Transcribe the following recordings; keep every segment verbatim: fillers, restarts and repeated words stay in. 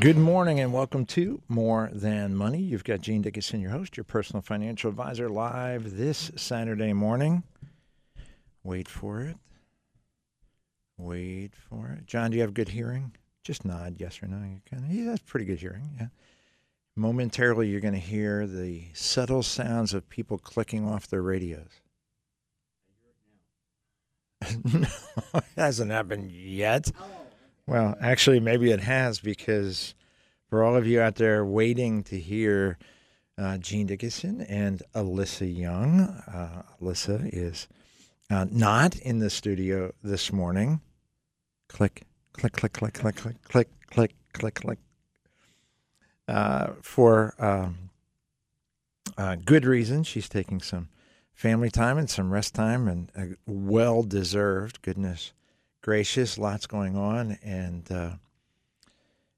Good morning and welcome to More Than Money. You've got Gene Dickison, your host, your personal financial advisor, live this Saturday morning. Wait for it. Wait for it. John, do you have good hearing? Just nod yes or no. You can. Yeah, that's pretty good hearing. Yeah. Momentarily, you're going to hear the subtle sounds of people clicking off their radios. I hear it now. No, it hasn't happened yet. Oh. Well, actually, maybe it has, because for all of you out there waiting to hear uh, Gene Dickison and Alyssa Young, uh, Alyssa is uh, not in the studio this morning. Click, click, click, click, click, click, click, click, click, click. Uh, for um, uh, good reason, she's taking some family time and some rest time, and uh, well-deserved, goodness gracious, lots going on, and uh,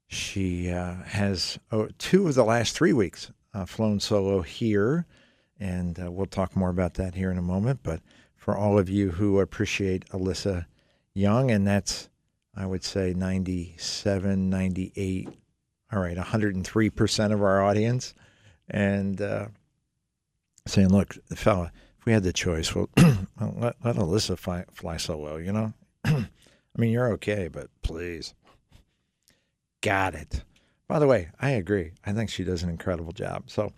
she uh, has oh, two of the last three weeks uh, flown solo here, and uh, we'll talk more about that here in a moment. But for all of you who appreciate Alyssa Young, and that's, I would say, ninety-seven, ninety-eight, all right, one hundred three percent of our audience, and uh, saying, look, fella, if we had the choice, well, let, let Alyssa fly, fly solo, you know? I mean, you're okay, but please. Got it. By the way, I agree. I think she does an incredible job. So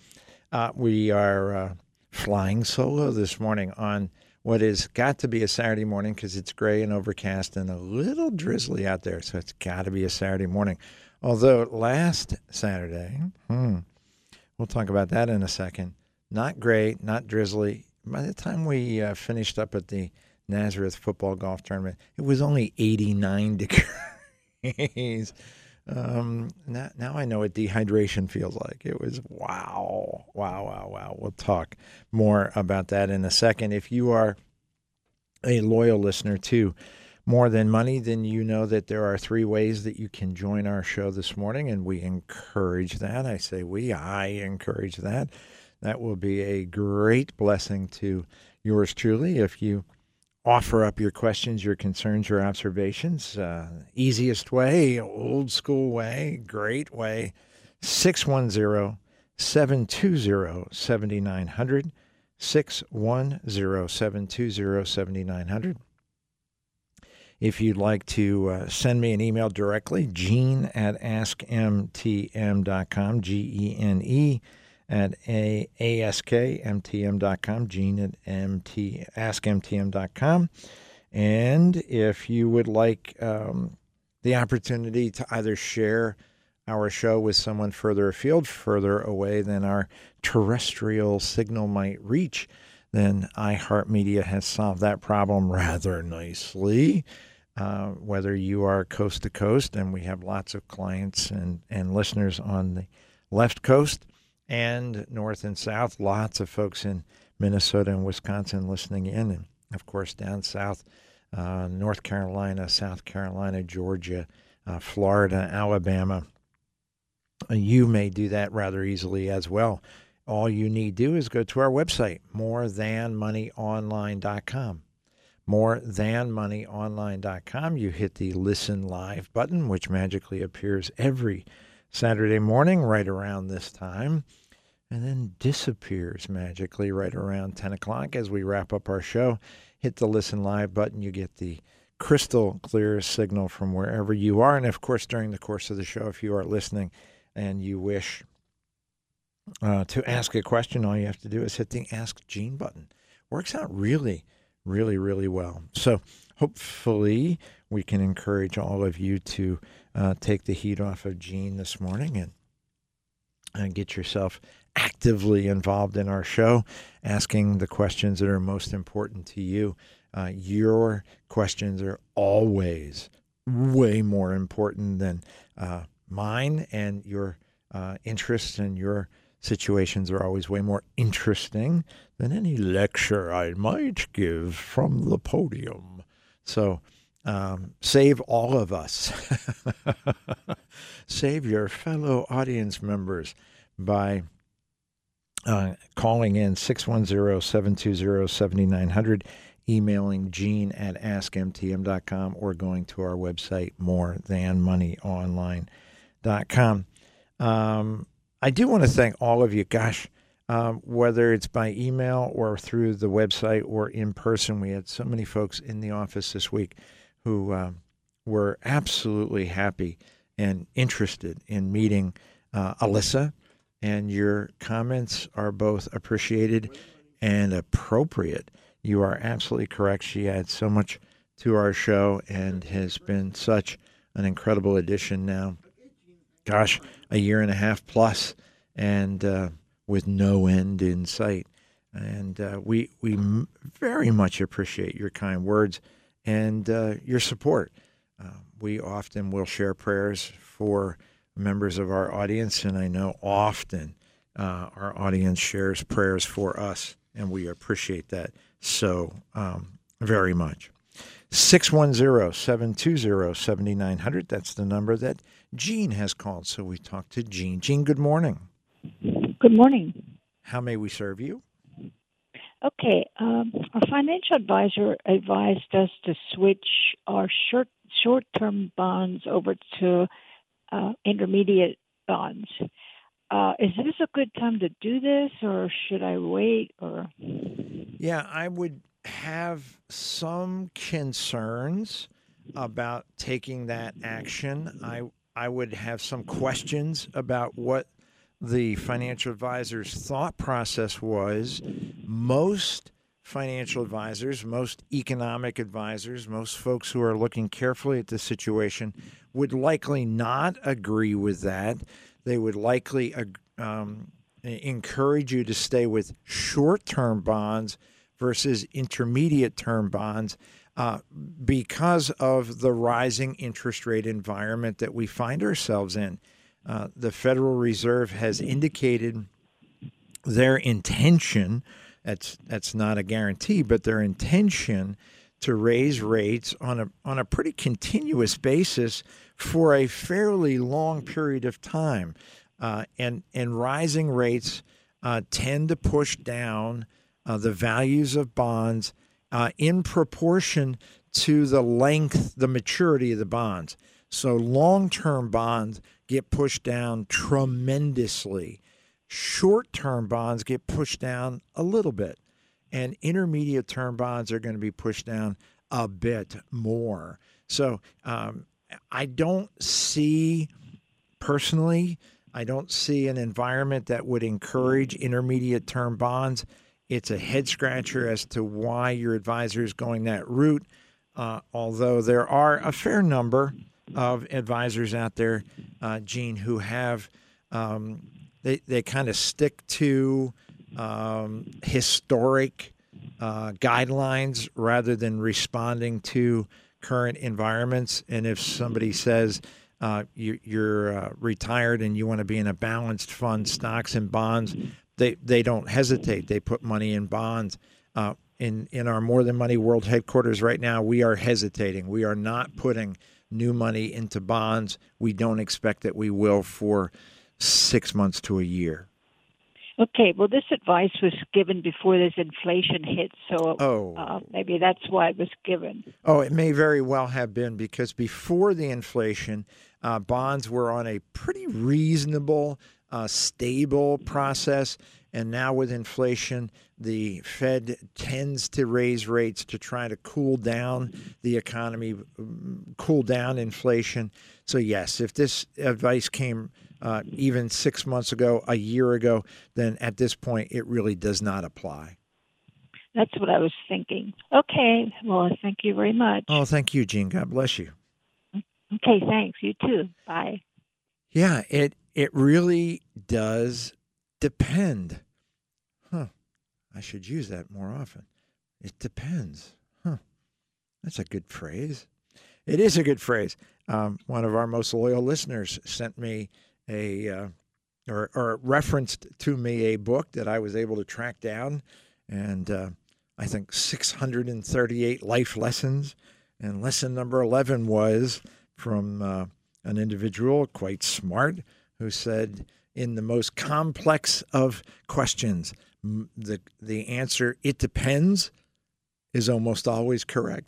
uh, we are uh, flying solo this morning on what has got to be a Saturday morning, because it's gray and overcast and a little drizzly out there. So it's got to be a Saturday morning. Although last Saturday, hmm, we'll talk about that in a second, not gray, not drizzly. By the time we uh, finished up at the Nazareth football golf tournament, it was only eighty-nine degrees. Um, now, now I know what dehydration feels like. It was wow, wow, wow, wow. We'll talk more about that in a second. If you are a loyal listener to More Than Money, then you know that there are three ways that you can join our show this morning, and we encourage that. I say we, I encourage that. That will be a great blessing to yours truly if you offer up your questions, your concerns, your observations. Uh, easiest way, old school way, great way, six one zero, seven two zero, seven nine zero zero, six one zero, seven two zero, seven nine zero zero. If you'd like to uh, send me an email directly, gene at ask m t m dot com, G E N E, at ask m t m dot com, Gene at M T, ask m t m dot com. And if you would like um, the opportunity to either share our show with someone further afield, further away than our terrestrial signal might reach, then iHeartMedia has solved that problem rather nicely. Uh, whether you are coast to coast, and we have lots of clients and, and listeners on the left coast, and north and south, lots of folks in Minnesota and Wisconsin listening in. And, of course, down south, uh, North Carolina, South Carolina, Georgia, uh, Florida, Alabama. You may do that rather easily as well. All you need to do is go to our website, more than money online dot com. more than money online dot com. You hit the Listen Live button, which magically appears every Saturday morning right around this time, and then disappears magically right around ten o'clock as we wrap up our show. Hit the Listen Live button. You get the crystal clear signal from wherever you are. And, of course, during the course of the show, if you are listening and you wish uh, to ask a question, all you have to do is hit the Ask Gene button. Works out really, really, really well. So hopefully we can encourage all of you to Uh, take the heat off of Gene this morning and, and get yourself actively involved in our show, asking the questions that are most important to you. Uh, your questions are always way more important than uh, mine, and your uh, interests and your situations are always way more interesting than any lecture I might give from the podium. So Um, save all of us. Save your fellow audience members by uh, calling in six one zero, seven two zero, seven nine zero zero, emailing Gene at ask m t m dot com, or going to our website, more than money online M T M dot com. Um, I do want to thank all of you. Gosh, um, whether it's by email or through the website or in person, we had so many folks in the office this week who um, were absolutely happy and interested in meeting uh, Alyssa. And your comments are both appreciated and appropriate. You are absolutely correct. She adds so much to our show and has been such an incredible addition now. Gosh, a year and a half plus, and uh, with no end in sight. And uh, we we m- very much appreciate your kind words and uh, your support. Uh, we often will share prayers for members of our audience, and I know often uh, our audience shares prayers for us, and we appreciate that so um, very much. six one zero, seven two zero, seven nine zero zero. That's the number that Gene has called. So we talked to Gene. Gene, good morning. Good morning. How may we serve you? Okay. Um, our financial advisor advised us to switch our short, short-term bonds over to uh, intermediate bonds. Uh, is this a good time to do this, or should I wait? Or yeah, I would have some concerns about taking that action. I I would have some questions about what the financial advisor's thought process was. Most financial advisors, most economic advisors, most folks who are looking carefully at the situation would likely not agree with that. They would likely um, encourage you to stay with short-term bonds versus intermediate-term bonds uh, because of the rising interest rate environment that we find ourselves in. Uh, the Federal Reserve has indicated their intention, that's that's not a guarantee, but their intention to raise rates on a on a pretty continuous basis for a fairly long period of time. Uh, and, and rising rates uh, tend to push down Uh, the values of bonds uh, in proportion to the length, the maturity of the bonds. So long-term bonds get pushed down tremendously. Short-term bonds get pushed down a little bit. And intermediate-term bonds are going to be pushed down a bit more. So um, I don't see, personally, I don't see an environment that would encourage intermediate-term bonds. It's a head-scratcher as to why your advisor is going that route, uh, although there are a fair number of advisors out there, uh, Gene, who have um, – they, they kind of stick to um, historic uh, guidelines rather than responding to current environments. And if somebody says uh, you, you're uh, retired and you want to be in a balanced fund, stocks and bonds – They they don't hesitate. They put money in bonds. Uh, in, in our More Than Money world headquarters right now, we are hesitating. We are not putting new money into bonds. We don't expect that we will for six months to a year. Okay. Well, this advice was given before this inflation hit, so oh. uh, maybe that's why it was given. Oh, it may very well have been, because before the inflation, uh, bonds were on a pretty reasonable A stable process, and now with inflation, the Fed tends to raise rates to try to cool down the economy, cool down inflation. So yes, if this advice came uh, even six months ago, a year ago, then at this point it really does not apply. That's what I was thinking. Okay, well, thank you very much. Oh, thank you, Gene. God bless you. Okay, thanks. You too. Bye. Yeah, it. It really does depend. Huh. I should use that more often. It depends. Huh. That's a good phrase. It is a good phrase. Um, one of our most loyal listeners sent me a, uh, or, or referenced to me a book that I was able to track down. And uh, I think six hundred thirty-eight life lessons. And lesson number eleven was from uh, an individual, quite smart, who said, in the most complex of questions, the the answer, it depends, is almost always correct.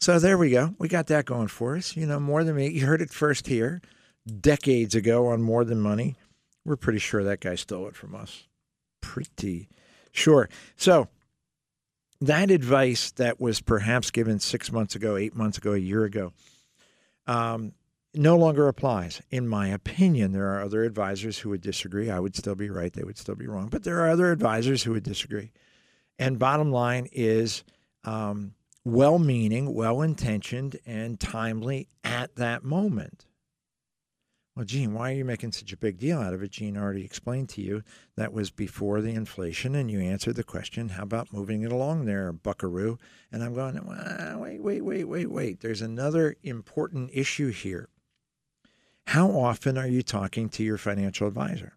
So there we go. We got that going for us. You know, More Than Me. You heard it first here decades ago on More Than Money. We're pretty sure that guy stole it from us. Pretty sure. So that advice that was perhaps given six months ago, eight months ago, a year ago, um, no longer applies. In my opinion, there are other advisors who would disagree. I would still be right. They would still be wrong. But there are other advisors who would disagree. And bottom line is um, well-meaning, well-intentioned, and timely at that moment. Well, Gene, why are you making such a big deal out of it? Gene already explained to you that was before the inflation, and you answered the question, how about moving it along there, buckaroo? And I'm going, wait, wait, wait, wait, wait. There's another important issue here. How often are you talking to your financial advisor?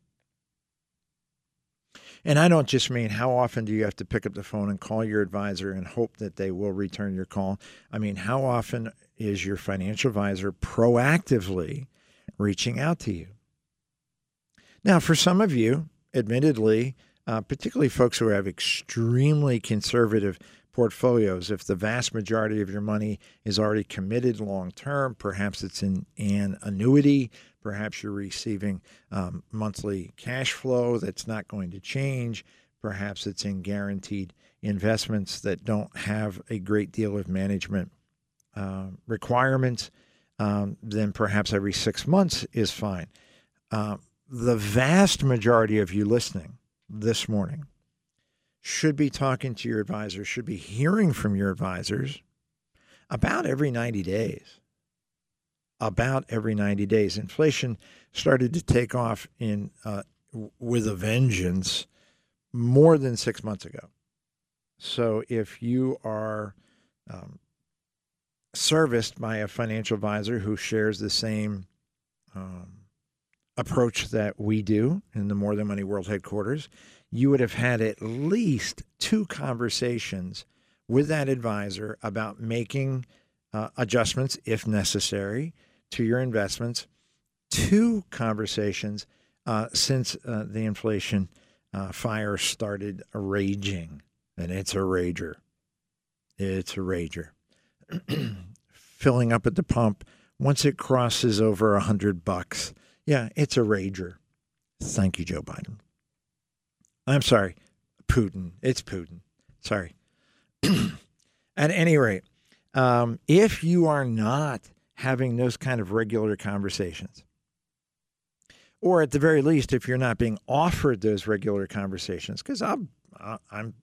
And I don't just mean how often do you have to pick up the phone and call your advisor and hope that they will return your call. I mean, how often is your financial advisor proactively reaching out to you? Now, for some of you, admittedly, uh, particularly folks who have extremely conservative portfolios, if the vast majority of your money is already committed long-term, perhaps it's in an annuity, perhaps you're receiving um, monthly cash flow that's not going to change, perhaps it's in guaranteed investments that don't have a great deal of management uh, requirements, um, then perhaps every six months is fine. Uh, the vast majority of you listening this morning should be talking to your advisor, should be hearing from your advisors about every ninety days. About every ninety days. Inflation started to take off in uh, with a vengeance more than six months ago. So if you are um, serviced by a financial advisor who shares the same um, approach that we do in the More Than Money World Headquarters, you would have had at least two conversations with that advisor about making uh, adjustments, if necessary, to your investments. Two conversations uh, since uh, the inflation uh, fire started raging. And it's a rager. It's a rager. Filling up at the pump, once it crosses over a hundred bucks. Yeah, it's a rager. Thank you, Joe Biden. I'm sorry, Putin. It's Putin. Sorry. At any rate, um, if you are not having those kind of regular conversations, or at the very least, if you're not being offered those regular conversations, because I'll, I'm,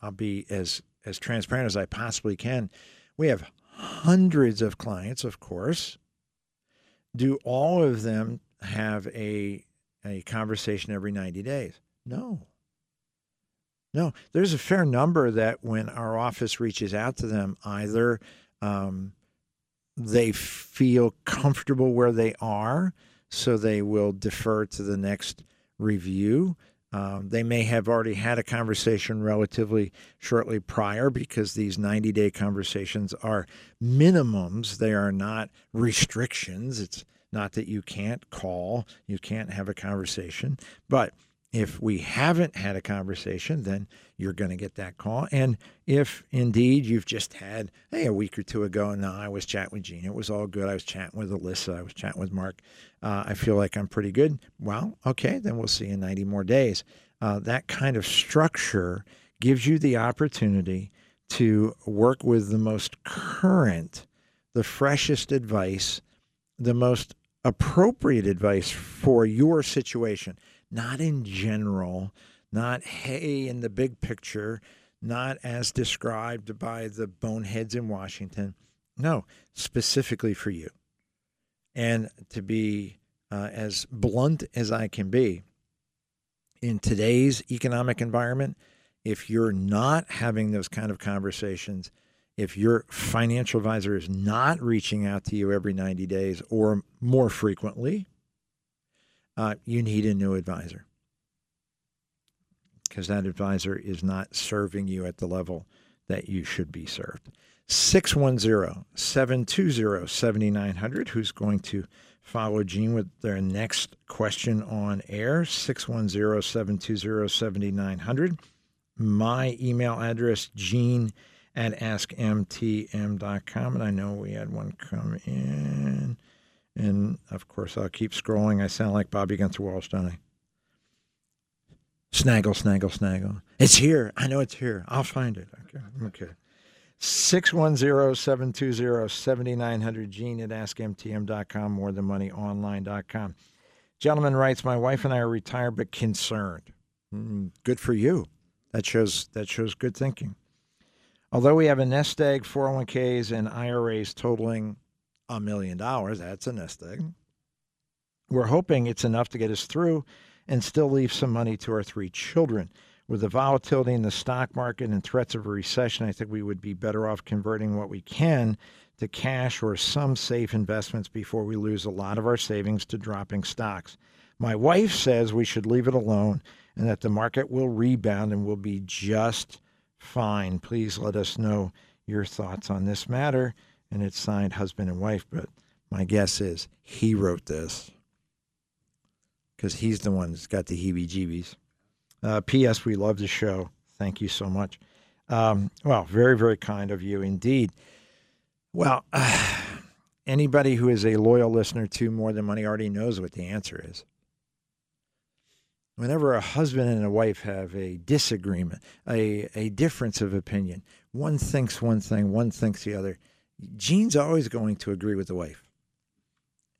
I'll be as, as transparent as I possibly can. We have hundreds of clients, of course. Do all of them have a, a conversation every ninety days? No. No, there's a fair number that when our office reaches out to them, either um, they feel comfortable where they are, so they will defer to the next review. Um, they may have already had a conversation relatively shortly prior, because these ninety-day conversations are minimums. They are not restrictions. It's not that you can't call, you can't have a conversation, but if we haven't had a conversation, then you're going to get that call. And if indeed you've just had, hey, a week or two ago, no, I was chatting with Gene. It was all good. I was chatting with Alyssa. I was chatting with Mark. Uh, I feel like I'm pretty good. Well, okay, then we'll see you in ninety more days. Uh, that kind of structure gives you the opportunity to work with the most current, the freshest advice, the most appropriate advice for your situation. Not in general, not, hey, in the big picture, not as described by the boneheads in Washington. No, specifically for you. And to be uh, as blunt as I can be, in today's economic environment, if you're not having those kind of conversations, if your financial advisor is not reaching out to you every ninety days or more frequently, Uh, you need a new advisor, because that advisor is not serving you at the level that you should be served. six one zero, seven two zero, seven nine zero zero. Who's going to follow Gene with their next question on air? six one zero, seven two zero, seven nine zero zero. My email address, Gene at ask m t m dot com. And I know we had one come in. And, of course, I'll keep scrolling. I sound like Bobby Gunther Walsh, don't I? Snaggle, snaggle, snaggle. It's here. I know it's here. I'll find it. Okay. Okay. six one zero, seven two zero, seven nine zero zero, Gene at ask m t m dot com, more than money online dot com. Gentleman writes, my wife and I are retired but concerned. Mm, good for you. That shows that shows good thinking. Although we have a nest egg, four oh one k's, and I R As totaling a million dollars, that's a nest egg, we're hoping it's enough to get us through and still leave some money to our three children. With the volatility in the stock market and threats of a recession, I think we would be better off converting what we can to cash or some safe investments before we lose a lot of our savings to dropping stocks. My wife says we should leave it alone and that the market will rebound and we'll be just fine. Please let us know your thoughts on this matter. And it's signed husband and wife, but my guess is he wrote this because he's the one that's got the heebie-jeebies. Uh, P S. We love the show. Thank you so much. Um, well, very, very kind of you indeed. Well, uh, anybody who is a loyal listener to More Than Money already knows what the answer is. Whenever a husband and a wife have a disagreement, a, a difference of opinion, one thinks one thing, one thinks the other, Gene's always going to agree with the wife.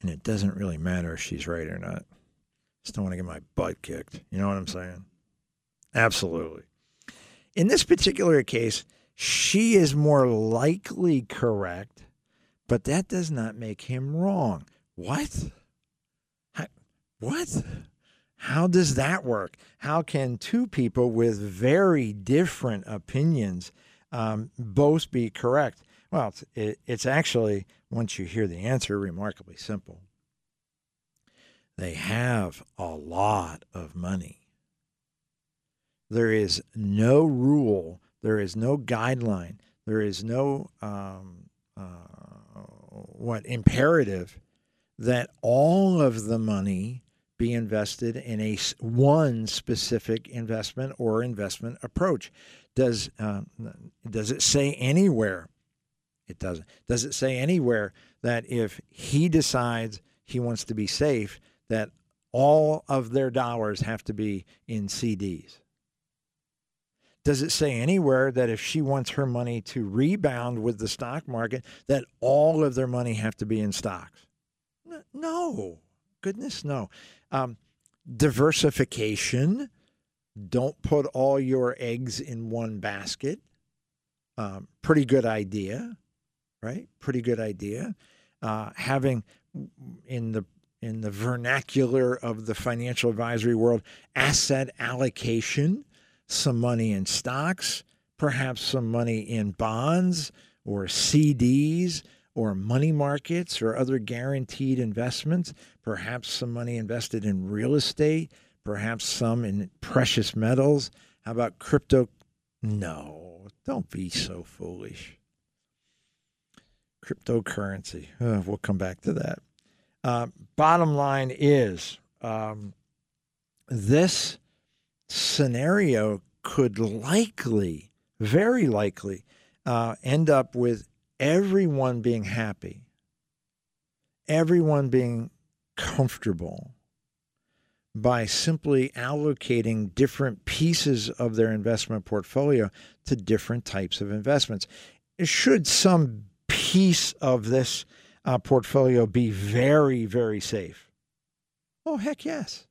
And it doesn't really matter if she's right or not. Just don't want to get my butt kicked. You know what I'm saying? Absolutely. In this particular case, she is more likely correct, but that does not make him wrong. What? What? How does that work? How can two people with very different opinions um, both be correct? Well, it's, it, it's actually, once you hear the answer, remarkably simple. They have a lot of money. There is no rule. There is no guideline. There is no um, uh, what imperative that all of the money be invested in a one specific investment or investment approach. Does um, does it say anywhere? It doesn't. Does it say anywhere that if he decides he wants to be safe, that all of their dollars have to be in C Ds? Does it say anywhere that if she wants her money to rebound with the stock market, that all of their money have to be in stocks? No. Goodness, no. Um, diversification. Don't put all your eggs in one basket. Um, pretty good idea, right? Pretty good idea. Uh, having in the in the vernacular of the financial advisory world, asset allocation. Some money in stocks, perhaps some money in bonds or C Ds or money markets or other guaranteed investments, perhaps some money invested in real estate, perhaps some in precious metals. How about crypto? No, don't be so foolish. Cryptocurrency. Oh, we'll come back to that. Uh, bottom line is um, this scenario could likely, very likely, uh, end up with everyone being happy, everyone being comfortable by simply allocating different pieces of their investment portfolio to different types of investments. Should some piece of this uh, portfolio be very, very safe? Oh, heck yes.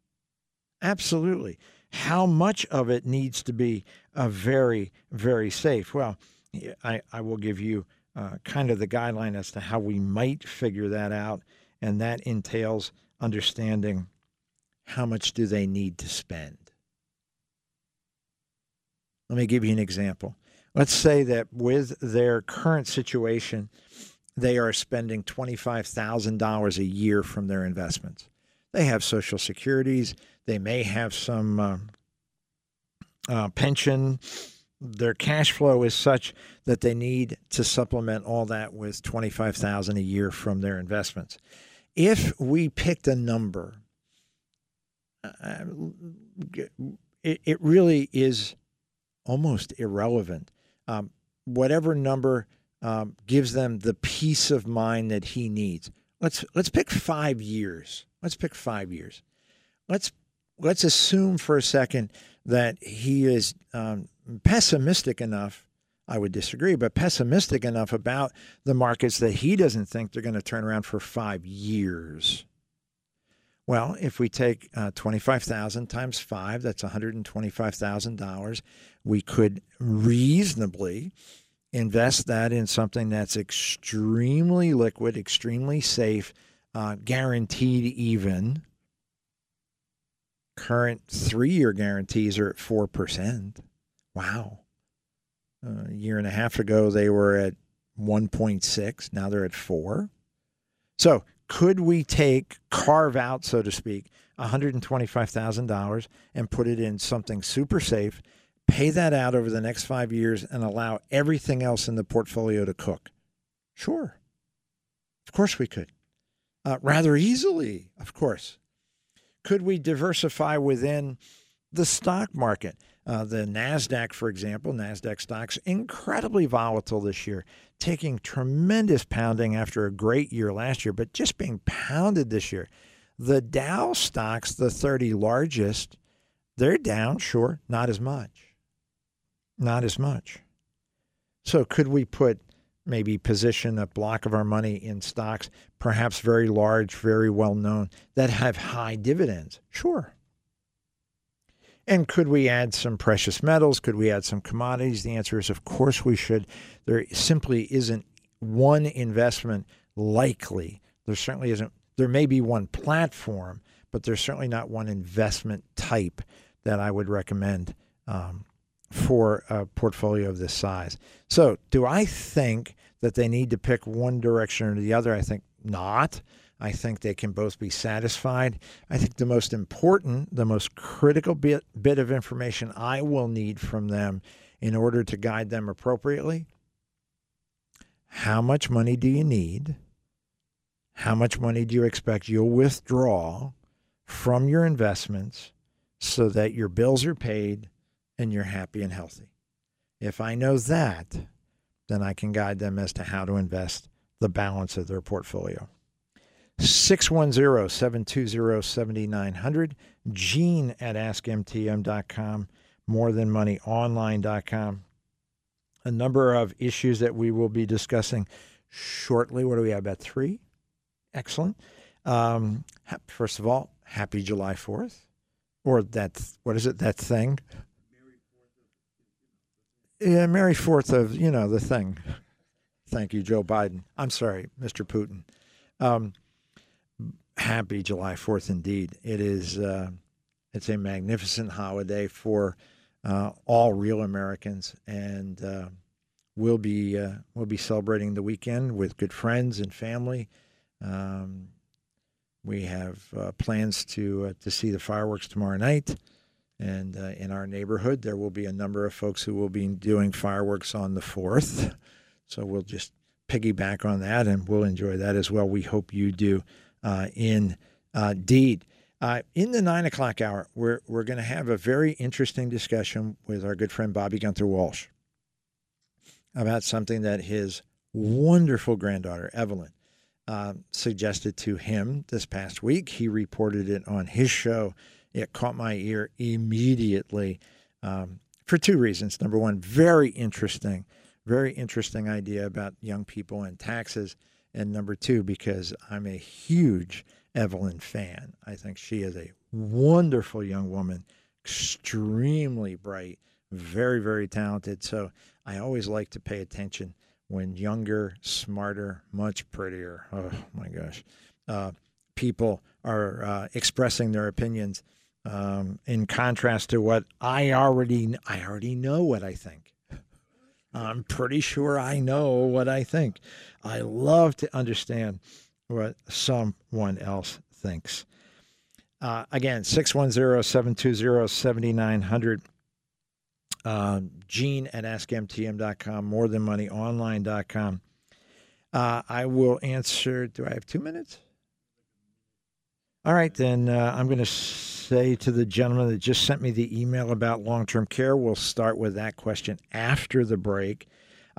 Absolutely. How much of it needs to be uh, very, very safe? Well, I, I will give you uh, kind of the guideline as to how we might figure that out, and that entails understanding how much do they need to spend. Let me give you an example. Let's say that with their current situation, they are spending twenty-five thousand dollars a year from their investments. They have Social Securities. They may have some uh, uh, pension. Their cash flow is such that they need to supplement all that with twenty-five thousand dollars a year from their investments. If we picked a number, uh, it, it really is almost irrelevant. Um, whatever number um, gives them the peace of mind that he needs. Let's let's pick five years. Let's pick five years. Let's let's assume for a second that he is um, pessimistic enough. I would disagree, but pessimistic enough about the markets that he doesn't think they're going to turn around for five years. Well, if we take uh, twenty-five thousand times five, that's one hundred twenty-five thousand dollars. We could reasonably invest that in something that's extremely liquid, extremely safe, uh, guaranteed even. Current three-year guarantees are at four percent. Wow. Uh, a year and a half ago, they were at one point six. Now they're at four. So could we take, carve out, so to speak, one hundred twenty-five thousand dollars and put it in something super safe, pay that out over the next five years, and allow everything else in the portfolio to cook? Sure. Of course we could. Uh, rather easily, of course. Could we diversify within the stock market? Uh, the NASDAQ, for example, NASDAQ stocks, incredibly volatile this year, taking tremendous pounding after a great year last year, but just being pounded this year. The Dow stocks, the thirty largest, they're down, sure, not as much. Not as much. So could we put maybe position a block of our money in stocks, perhaps very large, very well-known, that have high dividends? Sure. And could we add some precious metals? Could we add some commodities? The answer is, of course we should. There simply isn't one investment likely. There certainly isn't. There may be one platform, but there's certainly not one investment type that I would recommend um, for a portfolio of this size. So do I think that they need to pick one direction or the other? I think not. I think they can both be satisfied. I think the most important, the most critical bit, bit of information I will need from them in order to guide them appropriately: how much money do you need? How much money do you expect you'll withdraw from your investments so that your bills are paid and you're happy and healthy? If I know that, then I can guide them as to how to invest the balance of their portfolio. six one zero, seven two zero, seven nine zero zero, Gene at ask m t m dot com, more than money online dot com. A number of issues that we will be discussing shortly. What do we have, about three? Excellent. Um, first of all, happy July fourth, or that, what is it, that thing? Yeah, Merry fourth of, you know, the thing. Thank you, Joe Biden. I'm sorry, Mister Putin. Um, Happy July fourth indeed. It is, uh, it's a magnificent holiday for uh, all real Americans, and uh, we'll be uh, we'll be celebrating the weekend with good friends and family. Um, we have uh, plans to uh, to see the fireworks tomorrow night, and uh, in our neighborhood there will be a number of folks who will be doing fireworks on the fourth, so we'll just piggyback on that, and we'll enjoy that as well. We hope you do. Uh, in uh, deed, uh, in the nine o'clock hour, we're we're going to have a very interesting discussion with our good friend Bobby Gunther Walsh about something that his wonderful granddaughter Evelyn uh, suggested to him this past week. He reported it on his show. It caught my ear immediately um, for two reasons. Number one, very interesting, very interesting idea about young people and taxes. And number two, because I'm a huge Evelyn fan. I think she is a wonderful young woman, extremely bright, very, very talented. So I always like to pay attention when younger, smarter, much prettier, oh my gosh, uh, people are uh, expressing their opinions um, in contrast to what I already, I already know what I think. I'm pretty sure I know what I think. I love to understand what someone else thinks. Uh, again, six one zero, seven two zero, seven nine zero zero, uh, Gene at ask m t m dot com, more than money online dot com. Uh, I will answer, do I have two minutes? All right, then uh, I'm going to say to the gentleman that just sent me the email about long-term care, we'll start with that question after the break.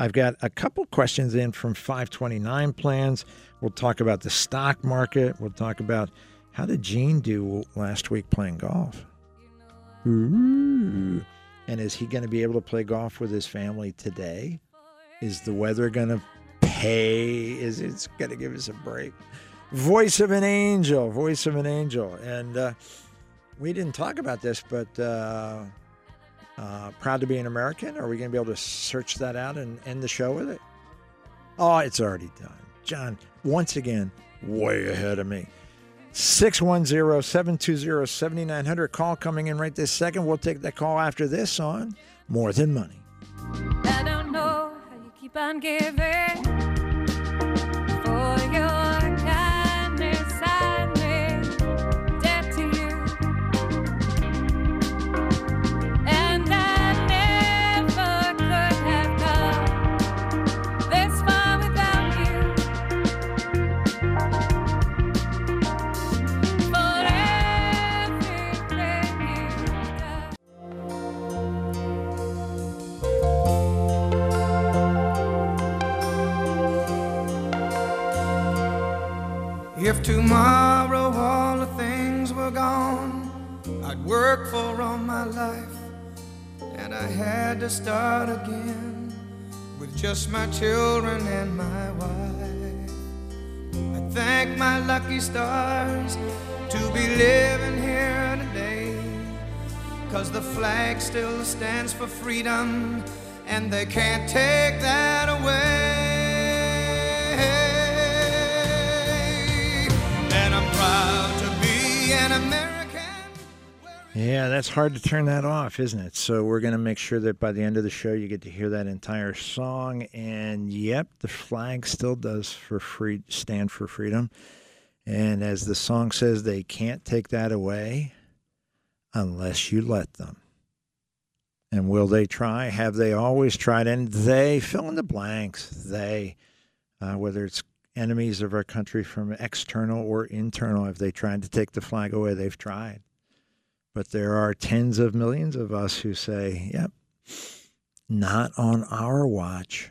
I've got a couple questions in from five twenty-nine plans. We'll talk about the stock market. We'll talk about how did Gene do last week playing golf? Ooh. And is he going to be able to play golf with his family today? Is the weather going to pay? Is it's going to give us a break? Voice of an angel, voice of an angel. And uh, we didn't talk about this, but uh, uh, proud to be an American. Are we going to be able to search that out and end the show with it? Oh, it's already done. John, once again, way ahead of me. six one zero, seven two zero, seven nine zero zero. Call coming in right this second. We'll take that call after this on More Than Money. I don't know how you keep on giving for your If tomorrow all the things were gone I'd work for all my life, and I had to start again with just my children and my wife. I thank my lucky stars to be living here today, 'cause the flag still stands for freedom and they can't take that away. Yeah, that's hard to turn that off, isn't it? So we're going to make sure that by the end of the show, you get to hear that entire song. And yep, the flag still does for free, stand for freedom. And as the song says, they can't take that away unless you let them. And will they try? Have they always tried? And they fill in the blanks. They, uh, whether it's enemies of our country from external or internal, if they tried to take the flag away, they've tried. But there are tens of millions of us who say, yep, not on our watch.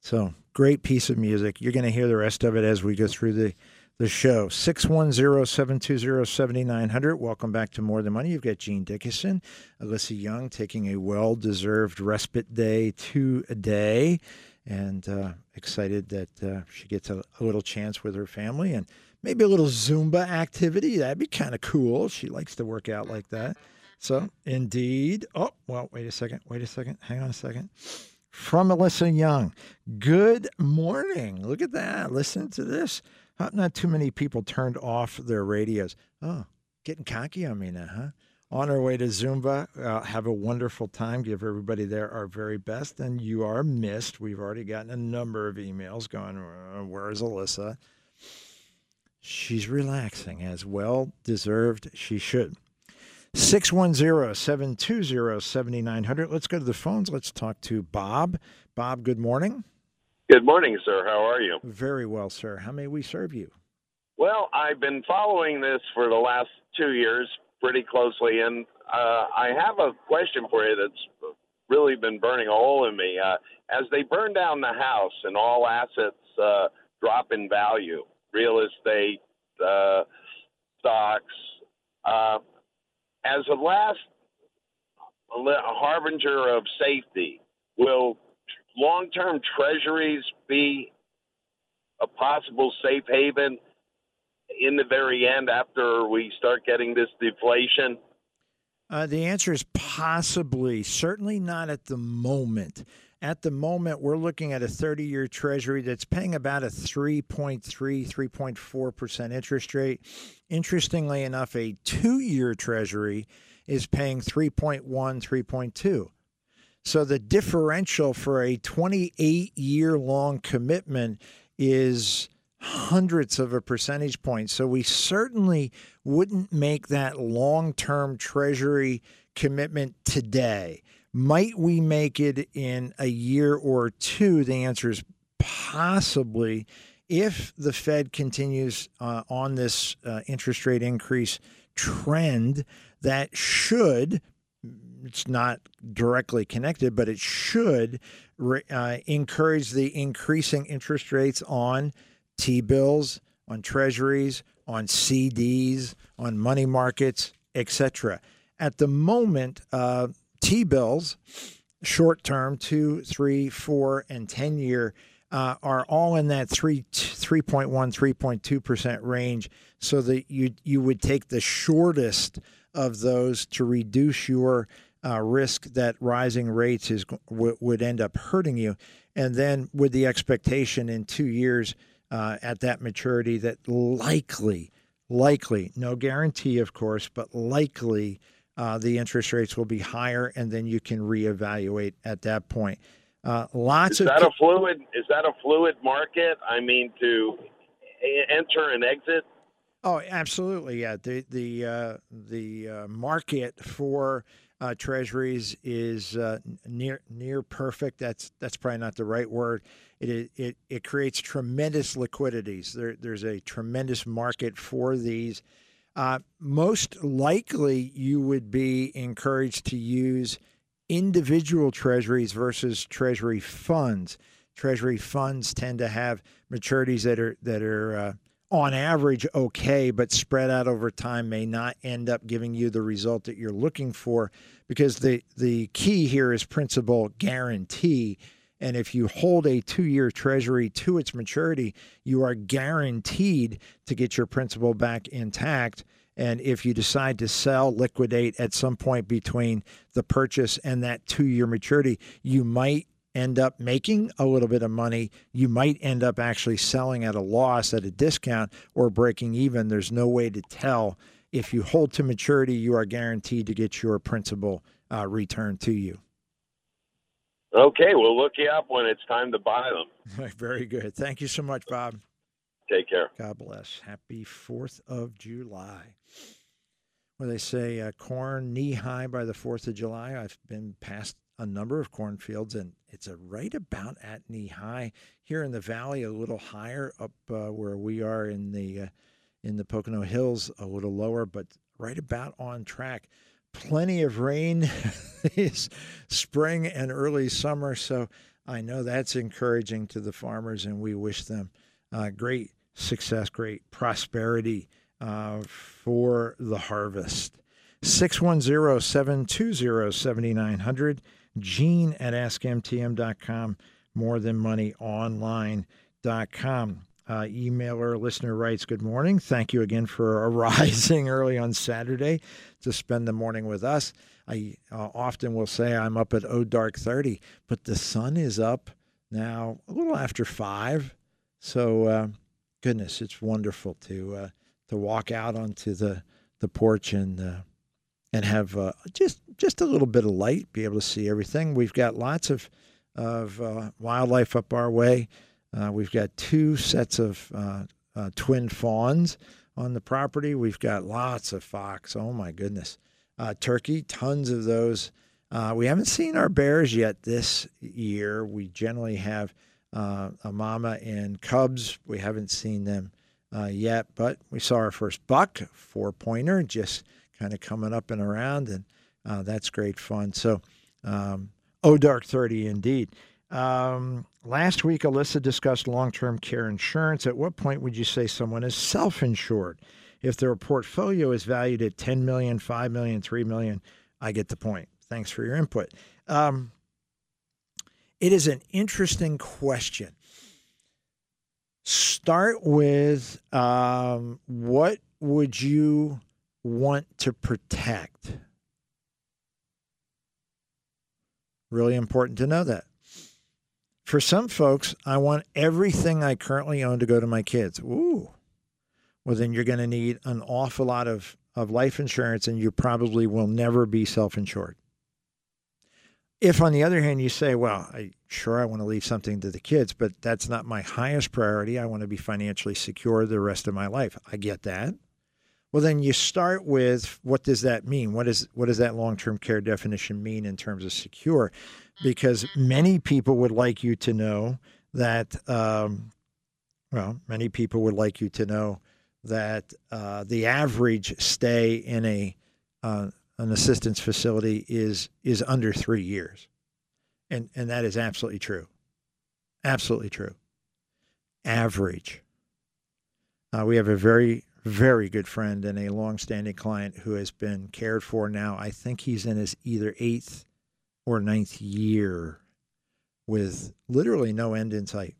So great piece of music. You're going to hear the rest of it as we go through the, the show. six one zero, seven two zero, seven nine zero zero. Welcome back to More Than Money. You've got Gene Dickison, Alyssa Young taking a well-deserved respite day today. And uh, excited that uh, she gets a, a little chance with her family and maybe a little Zumba activity. That'd be kind of cool. She likes to work out like that. So, indeed. Oh, well, wait a second. Wait a second. Hang on a second. From Alyssa Young. Good morning. Look at that. Listen to this. Not too many people turned off their radios. Oh, getting cocky on me now, huh? On our way to Zumba, uh, have a wonderful time. Give everybody there our very best. And you are missed. We've already gotten a number of emails going, where's Alyssa? She's relaxing, as well deserved she should. six one zero, seven two zero, seven nine zero zero. Let's go to the phones. Let's talk to Bob. Bob, good morning. Good morning, sir. How are you? Very well, sir. How may we serve you? Well, I've been following this for the last two years pretty closely, and uh, I have a question for you that's really been burning a hole in me. Uh, as they burn down the house and all assets uh, drop in value, real estate, uh, stocks. Uh, as a last harbinger of safety, will long-term treasuries be a possible safe haven in the very end after we start getting this deflation? Uh, the answer is possibly, certainly not at the moment. At the moment, we're looking at a thirty-year treasury that's paying about a three point three, three point four percent interest rate. Interestingly enough, a two-year treasury is paying three point one, three point two. So the differential for a twenty-eight-year-long commitment is hundredths of a percentage point. So we certainly wouldn't make that long-term treasury commitment today. Might we make it in a year or two? The answer is possibly, if the Fed continues uh, on this uh, interest rate increase trend. That should, it's not directly connected, but it should re- uh, encourage the increasing interest rates on T-bills, on treasuries, on C Ds, on money markets, et cetera. At the moment, uh, T-bills, short-term, two, three, four, and ten-year, uh, are all in that three, three point one, three point two percent range, so that you you would take the shortest of those to reduce your uh, risk that rising rates is w- would end up hurting you. And then with the expectation in two years uh, at that maturity that likely, likely, no guarantee, of course, but likely uh, the interest rates will be higher, and then you can reevaluate at that point. Uh, lots is of that a fluid, is that a fluid market? I mean, to enter and exit? Oh, absolutely, yeah. The the uh, the uh, market for uh, treasuries is uh, near near perfect. That's that's probably not the right word. It it it creates tremendous liquidities. There there's a tremendous market for these. Uh, most likely, you would be encouraged to use individual treasuries versus treasury funds. Treasury funds tend to have maturities that are that are. Uh, on average, okay, but spread out over time may not end up giving you the result that you're looking for, because the, the key here is principal guarantee. And if you hold a two-year treasury to its maturity, you are guaranteed to get your principal back intact. And if you decide to sell, liquidate at some point between the purchase and that two-year maturity, you might end up making a little bit of money. You might end up actually selling at a loss, at a discount, or breaking even. There's no way to tell. If you hold to maturity, you are guaranteed to get your principal uh, returned to you. Okay, we'll look you up when it's time to buy them. Very good. Thank you so much, Bob. Take care. God bless. Happy fourth of July. Well, they say uh, corn knee-high by the fourth of July. I've been past a number of cornfields, and it's a right about at knee high here in the valley, a little higher up uh, where we are in the uh, in the Pocono Hills, a little lower, but right about on track. Plenty of rain this spring and early summer, so I know that's encouraging to the farmers, and we wish them uh, great success, great prosperity uh, for the harvest. six one zero, seven two zero, seven nine zero zero. Gene at ask m t m dot com, more than money online dot com. Uh, emailer listener writes, good morning. Thank you again for arising early on Saturday to spend the morning with us. I uh, often will say I'm up at oh dark thirty, but the sun is up now a little after five. So, uh, goodness, it's wonderful to uh, to walk out onto the, the porch and uh, and have uh, just just a little bit of light, be able to see everything. We've got lots of, of uh, wildlife up our way. Uh, we've got two sets of uh, uh, twin fawns on the property. We've got lots of fox. Oh, my goodness. Uh, turkey, tons of those. Uh, we haven't seen our bears yet this year. We generally have uh, a mama and cubs. We haven't seen them uh, yet, but we saw our first buck, four-pointer, just kind of coming up and around, and Uh, that's great fun. So, um, oh, dark thirty indeed. Um, last week, Alyssa discussed long-term care insurance. At what point would you say someone is self-insured? If their portfolio is valued at ten million dollars, five million dollars, three million dollars, I get the point. Thanks for your input. Um, it is an interesting question. Start with um, what would you want to protect? Really important to know that. For some folks, I want everything I currently own to go to my kids. Ooh. Well, then you're going to need an awful lot of, of life insurance, and you probably will never be self-insured. If, on the other hand, you say, well, I, sure, I want to leave something to the kids, but that's not my highest priority. I want to be financially secure the rest of my life. I get that. Well, then you start with, what does that mean? What is what does that long-term care definition mean in terms of secure? Because many people would like you to know that, um, well, many people would like you to know that uh, the average stay in a, uh, a an assistance facility is is under three years. And and that is absolutely true. Absolutely true. Average. Uh, we have a very, very good friend and a longstanding client who has been cared for now. I think he's in his either eighth or ninth year with literally no end in sight.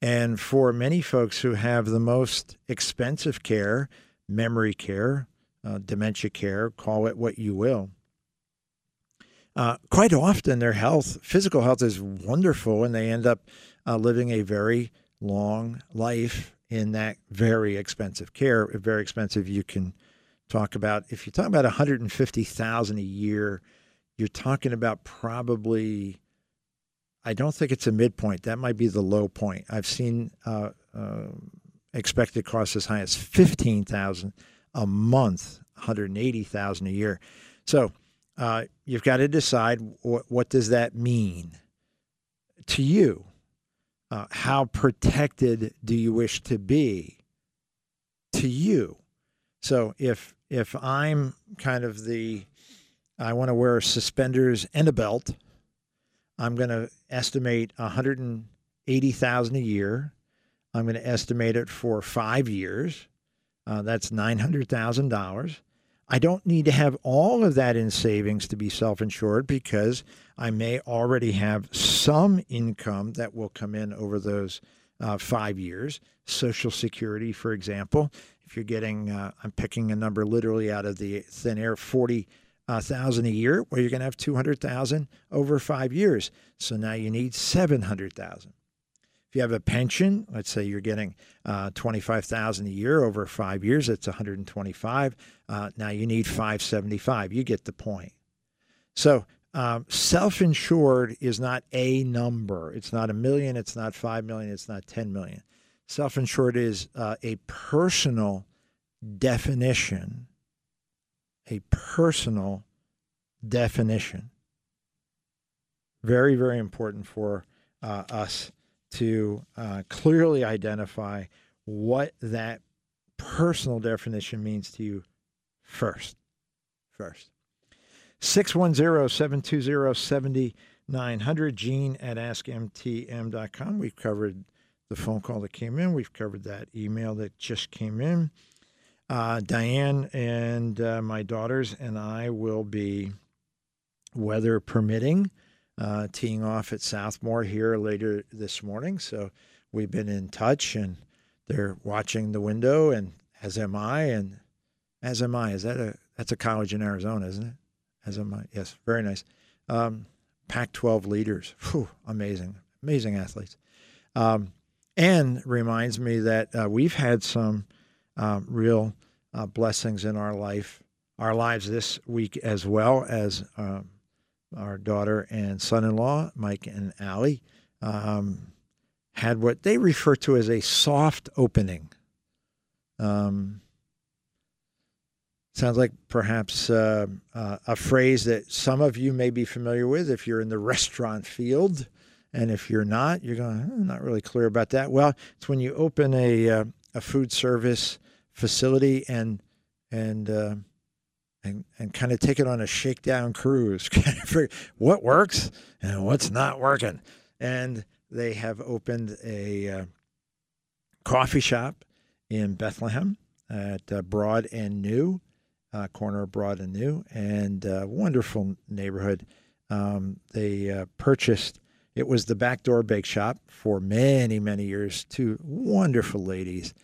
And for many folks who have the most expensive care, memory care, uh, dementia care, call it what you will, uh, quite often their health, physical health is wonderful, and they end up uh, living a very long life in that very expensive care. Very expensive, you can talk about, if you're talking about one hundred fifty thousand dollars a year, you're talking about probably, I don't think it's a midpoint. That might be the low point. I've seen uh, uh, expected costs as high as fifteen thousand dollars a month, one hundred eighty thousand dollars a year. So uh, you've got to decide w- what does that mean to you? Uh, how protected do you wish to be to you? So if if I'm kind of the, I want to wear suspenders and a belt, I'm going to estimate one hundred eighty thousand dollars a year. I'm going to estimate it for five years. Uh, that's nine hundred thousand dollars. I don't need to have all of that in savings to be self-insured because I may already have some income that will come in over those uh, five years. Social Security, for example, if you're getting, uh, I'm picking a number literally out of the thin air, forty thousand dollars a year, well, you're going to have two hundred thousand dollars over five years. So now you need seven hundred thousand dollars. If you have a pension, let's say you're getting uh, twenty-five thousand dollars a year over five years, that's one hundred twenty-five thousand dollars. Uh, now you need five hundred seventy-five thousand dollars. You get the point. So um, self-insured is not a number. It's not a million. It's not five million. It's not ten million. Self-insured is uh, a personal definition, a personal definition. Very, very important for uh, us to uh, clearly identify what that personal definition means to you first. First. six one zero, seven two zero, seven nine zero zero, Gene at ask m t m dot com. We've covered the phone call that came in. We've covered that email that just came in. Uh, Diane and uh, my daughters and I will be, weather permitting, uh, teeing off at Southmore here later this morning. So we've been in touch, and they're watching the window, and as am I, and as am I. Is that a, that's a college in Arizona, isn't it? As am I. Yes, very nice. Um, Pac twelve leaders. Whew, amazing, amazing athletes. Um, and reminds me that uh, we've had some Uh, real uh, blessings in our life, our lives this week, as well as um, our daughter and son-in-law, Mike and Hallie, um, had what they refer to as a soft opening. Um, sounds like perhaps uh, uh, a phrase that some of you may be familiar with if you're in the restaurant field, and if you're not, you're going, I'm not really clear about that. Well, it's when you open a uh, a food service facility and and uh, and and kind of take it on a shakedown cruise, kind of figure what works and what's not working. And they have opened a uh, coffee shop in Bethlehem at uh, Broad and New, uh, corner of Broad and New, and uh, wonderful neighborhood. Um, they uh, purchased. It was the Backdoor Bake Shop for many, many years. Two wonderful ladies.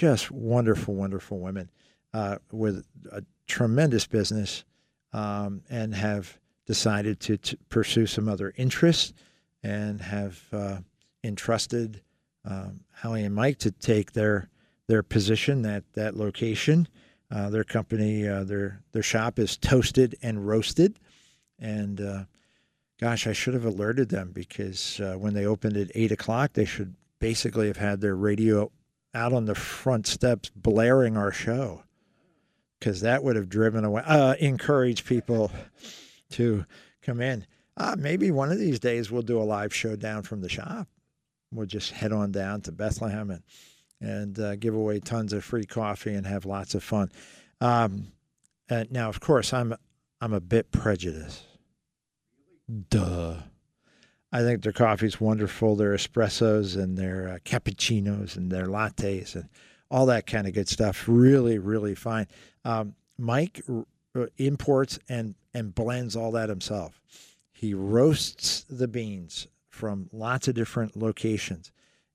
Just wonderful, wonderful women uh, with a tremendous business, um, and have decided to, to pursue some other interests, and have uh, entrusted um, Hallie and Mike to take their their position at that location. Uh, their company, uh, their their shop is Toasted and Roasted, and uh, gosh, I should have alerted them, because uh, when they opened at eight o'clock, they should basically have had their radio out on the front steps blaring our show, because that would have driven away, uh, encouraged people to come in. Uh, maybe one of these days we'll do a live show down from the shop. We'll just head on down to Bethlehem and, and uh, give away tons of free coffee and have lots of fun. Um, Uh, now, of course, I'm I'm a bit prejudiced. Duh. I think their coffee's wonderful, their espressos and their uh, cappuccinos and their lattes and all that kind of good stuff. Really, really fine. Um, Mike r- imports and, and blends all that himself. He roasts the beans from lots of different locations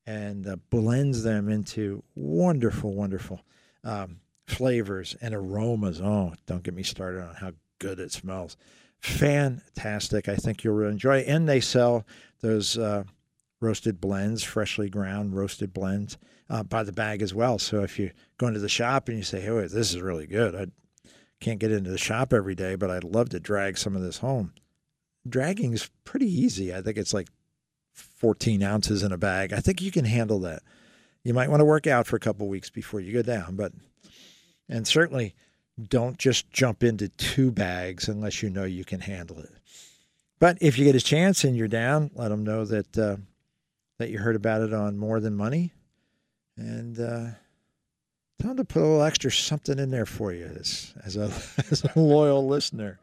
and uh, blends them into wonderful, wonderful um, flavors and aromas. Oh, don't get me started on how good it smells. Fantastic. I think you'll really enjoy it. And they sell those uh, roasted blends, freshly ground roasted blends uh, by the bag as well. So if you go into the shop and you say, hey, wait, this is really good. I can't get into the shop every day, but I'd love to drag some of this home. Dragging is pretty easy. I think it's like fourteen ounces in a bag. I think you can handle that. You might want to work out for a couple of weeks before you go down, but, and certainly don't just jump into two bags unless you know you can handle it. But if you get a chance and you're down, let them know that, uh, that you heard about it on More Than Money, and, uh, tell them to put a little extra something in there for you as, as a, as a loyal listener.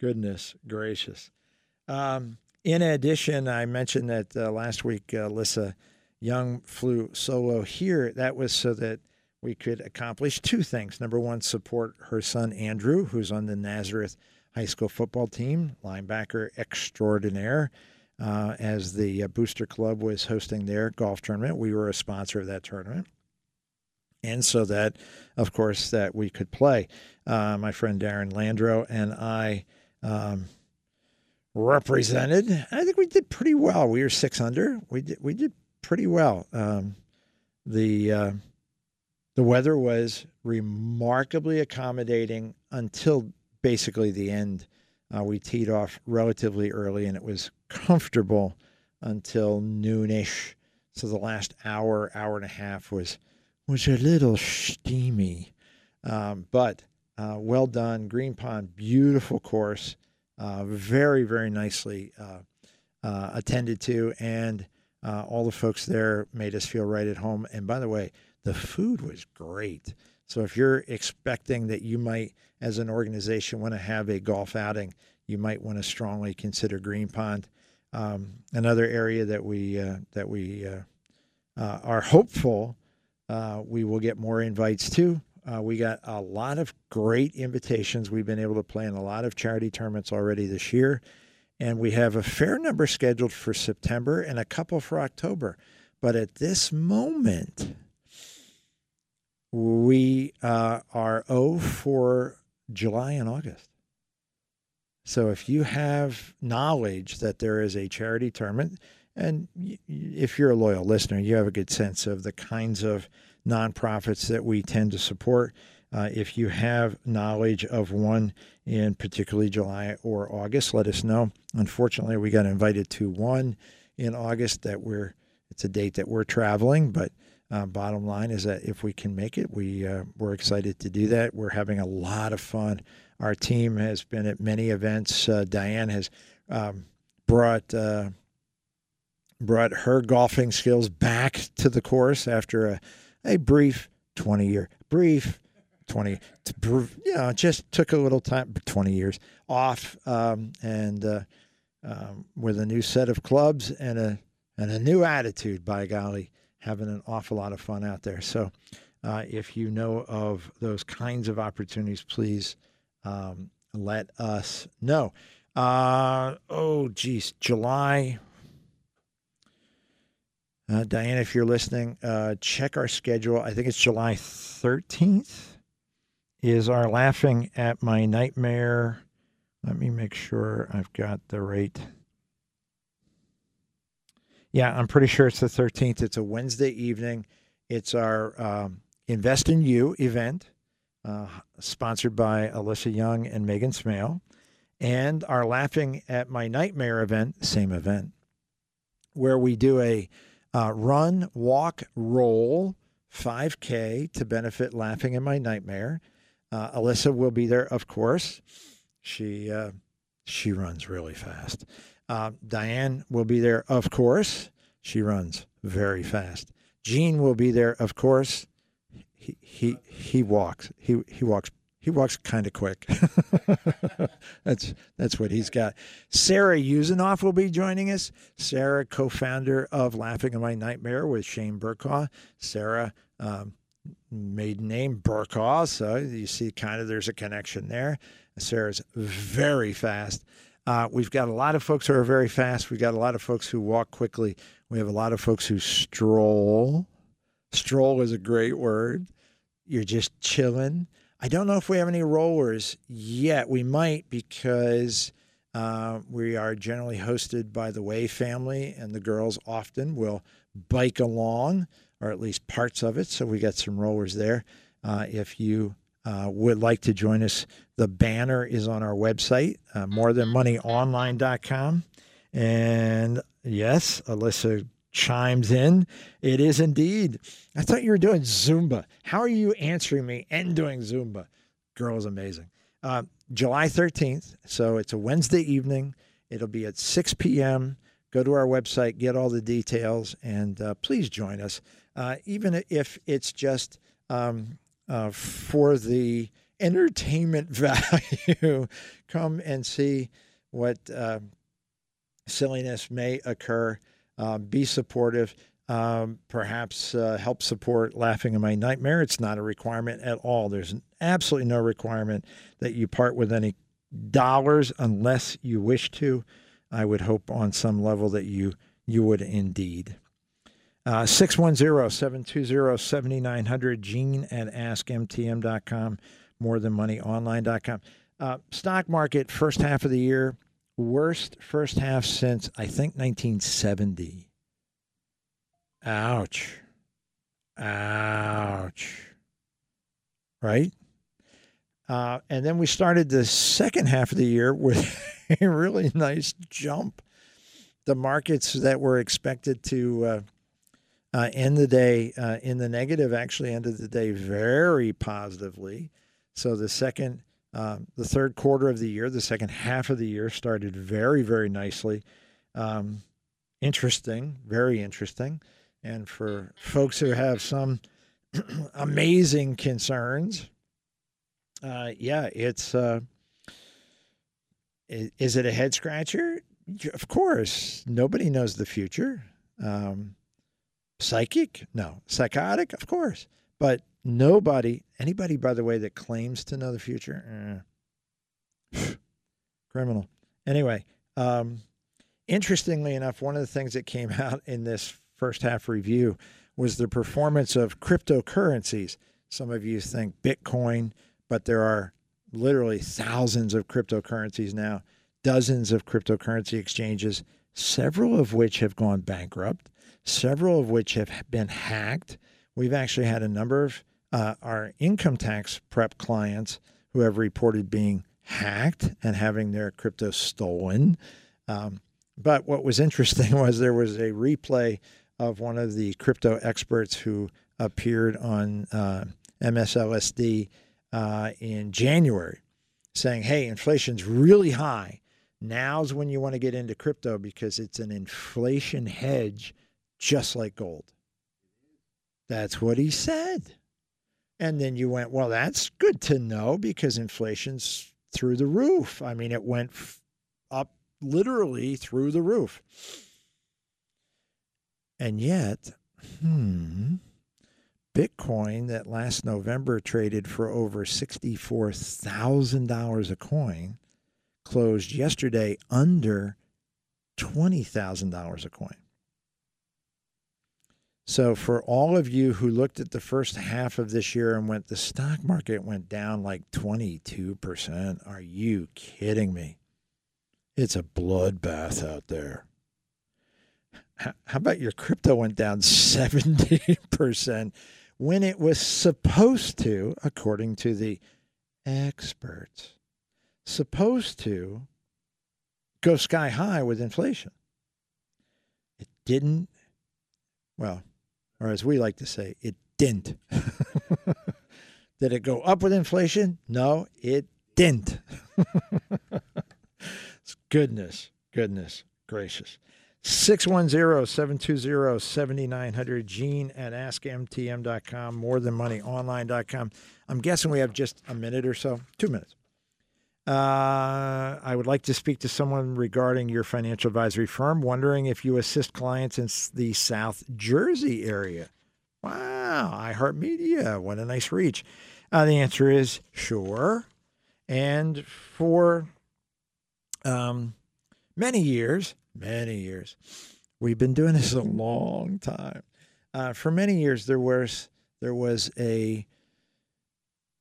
Goodness gracious. Um, In addition, I mentioned that uh, last week, uh, Alyssa Young flew solo here. That was so that we could accomplish two things. Number one, support her son, Andrew, who's on the Nazareth High School football team, linebacker extraordinaire. Uh, as the uh, Booster Club was hosting their golf tournament, we were a sponsor of that tournament. And so that, of course, that we could play. Uh, my friend Darren Landro and I... Um, represented. I think we did pretty well. We were six under. We did, we did pretty well. Um, the, uh, the weather was remarkably accommodating until basically the end. Uh, we teed off relatively early and it was comfortable until noonish. So the last hour, hour and a half was, was a little steamy. Um, but, uh, well done. Green Pond, beautiful course. Uh, very, very nicely uh, uh, attended to, and uh, all the folks there made us feel right at home. And by the way, the food was great. So if you're expecting that you might, as an organization, want to have a golf outing, you might want to strongly consider Green Pond. Um, another area that we uh, that we uh, uh, are hopeful uh, we will get more invites to. Uh, we got a lot of great invitations. We've been able to play in a lot of charity tournaments already this year. And we have a fair number scheduled for September and a couple for October. But at this moment, we uh, are zero for July and August. So if you have knowledge that there is a charity tournament, and if you're a loyal listener, you have a good sense of the kinds of nonprofits that we tend to support. Uh, if you have knowledge of one in particularly July or August, let us know. Unfortunately, we got invited to one in August that we're, it's a date that we're traveling, but uh, bottom line is that if we can make it, we, uh, we're excited to do that. We're having a lot of fun. Our team has been at many events. Uh, Diane has um, brought, uh, brought her golfing skills back to the course after a A brief twenty-year, brief twenty, you know, just took a little time, twenty years off, um, and uh, um, with a new set of clubs and a and a new attitude. By golly, having an awful lot of fun out there. So, uh, if you know of those kinds of opportunities, please um, let us know. Uh, oh, geez, July. Uh, Diane, if you're listening, uh, check our schedule. I think it's July thirteenth is our Laughing at My Nightmare. Let me make sure I've got the right. Yeah, I'm pretty sure it's the thirteenth. It's a Wednesday evening. It's our um, Invest in You event, uh, sponsored by Alyssa Young and Megan Smale. And our Laughing at My Nightmare event, same event, where we do a Uh, run, walk, roll, five K to benefit Laughing at My Nightmare. Uh, Alyssa will be there, of course. She uh, she runs really fast. Uh, Diane will be there, of course. She runs very fast. Gene will be there, of course. He he he walks. He he walks. He walks kind of quick. that's that's what he's got. Sarah Yusanoff will be joining us. Sarah, co-founder of Laughing at My Nightmare with Shane Burkaw. Sarah, um, maiden name Burkaw, so you see kind of there's a connection there. Sarah's very fast. Uh, we've got a lot of folks who are very fast. We've got a lot of folks who walk quickly. We have a lot of folks who stroll. Stroll is a great word. You're just chilling. I don't know if we have any rollers yet. We might, because uh, we are generally hosted by the Way family, and the girls often will bike along, or at least parts of it. So we got some rollers there. Uh, if you uh, would like to join us, the banner is on our website, uh, more than money online dot com. And yes, Alyssa chimes in. It is indeed. I thought you were doing Zumba. How are you answering me and doing Zumba? Girl is amazing. Uh, July thirteenth. So it's a Wednesday evening. It'll be at six p m Go to our website, get all the details, and uh, please join us. Uh, even if it's just um, uh, for the entertainment value, come and see what uh, silliness may occur. Uh, be supportive, um, perhaps uh, help support Laughing at My Nightmare. It's not a requirement at all. There's absolutely no requirement that you part with any dollars unless you wish to. I would hope on some level that you you would indeed. Uh, six one zero, seven two zero, seven nine zero zero, Gene at ask m t m dot com, more than money online dot com. Uh, stock market, first half of the year. Worst first half since, I think, nineteen seventy. Ouch. Ouch. Right? Uh, and then we started the second half of the year with a really nice jump. The markets that were expected to uh, uh, end the day uh, in the negative actually ended the day very positively. So the second Um, the third quarter of the year, the second half of the year started very, very nicely. Um, interesting, very interesting. And for folks who have some amazing concerns, uh, yeah, it's, uh, is, is it a head scratcher? Of course, nobody knows the future. Um, psychic? No. Psychotic? Of course. But nobody, anybody, by the way, that claims to know the future, eh. criminal. Anyway, um, interestingly enough, one of the things that came out in this first half review was the performance of cryptocurrencies. Some of you think Bitcoin, but there are literally thousands of cryptocurrencies now, dozens of cryptocurrency exchanges, several of which have gone bankrupt, several of which have been hacked. We've actually had a number of Uh, our income tax prep clients who have reported being hacked and having their crypto stolen. Um, but what was interesting was there was a replay of one of the crypto experts who appeared on uh, M S L S D uh, in January saying, hey, inflation's really high. Now's when you want to get into crypto because it's an inflation hedge, just like gold. That's what he said. And then you went, well, that's good to know because inflation's through the roof. I mean, it went f- up literally through the roof. And yet, hmm, Bitcoin that last November traded for over sixty-four thousand dollars a coin closed yesterday under twenty thousand dollars a coin. So for all of you who looked at the first half of this year and went, the stock market went down like twenty-two percent. Are you kidding me? It's a bloodbath out there. How about your crypto went down seventy percent when it was supposed to, according to the experts, supposed to go sky high with inflation? It didn't. Well, or as we like to say, it didn't. Did it go up with inflation? No, it didn't. Goodness, goodness gracious. six one zero, seven two zero, seven nine zero zero, Gene at ask m t m dot com, more than money online dot com. I'm guessing we have just a minute or so, two minutes. Uh, I would like to speak to someone regarding your financial advisory firm, wondering if you assist clients in the South Jersey area. Wow, iHeartMedia, what a nice reach. Uh, the answer is sure. And for um, many years, many years, we've been doing this a long time. Uh, for many years, there was there was a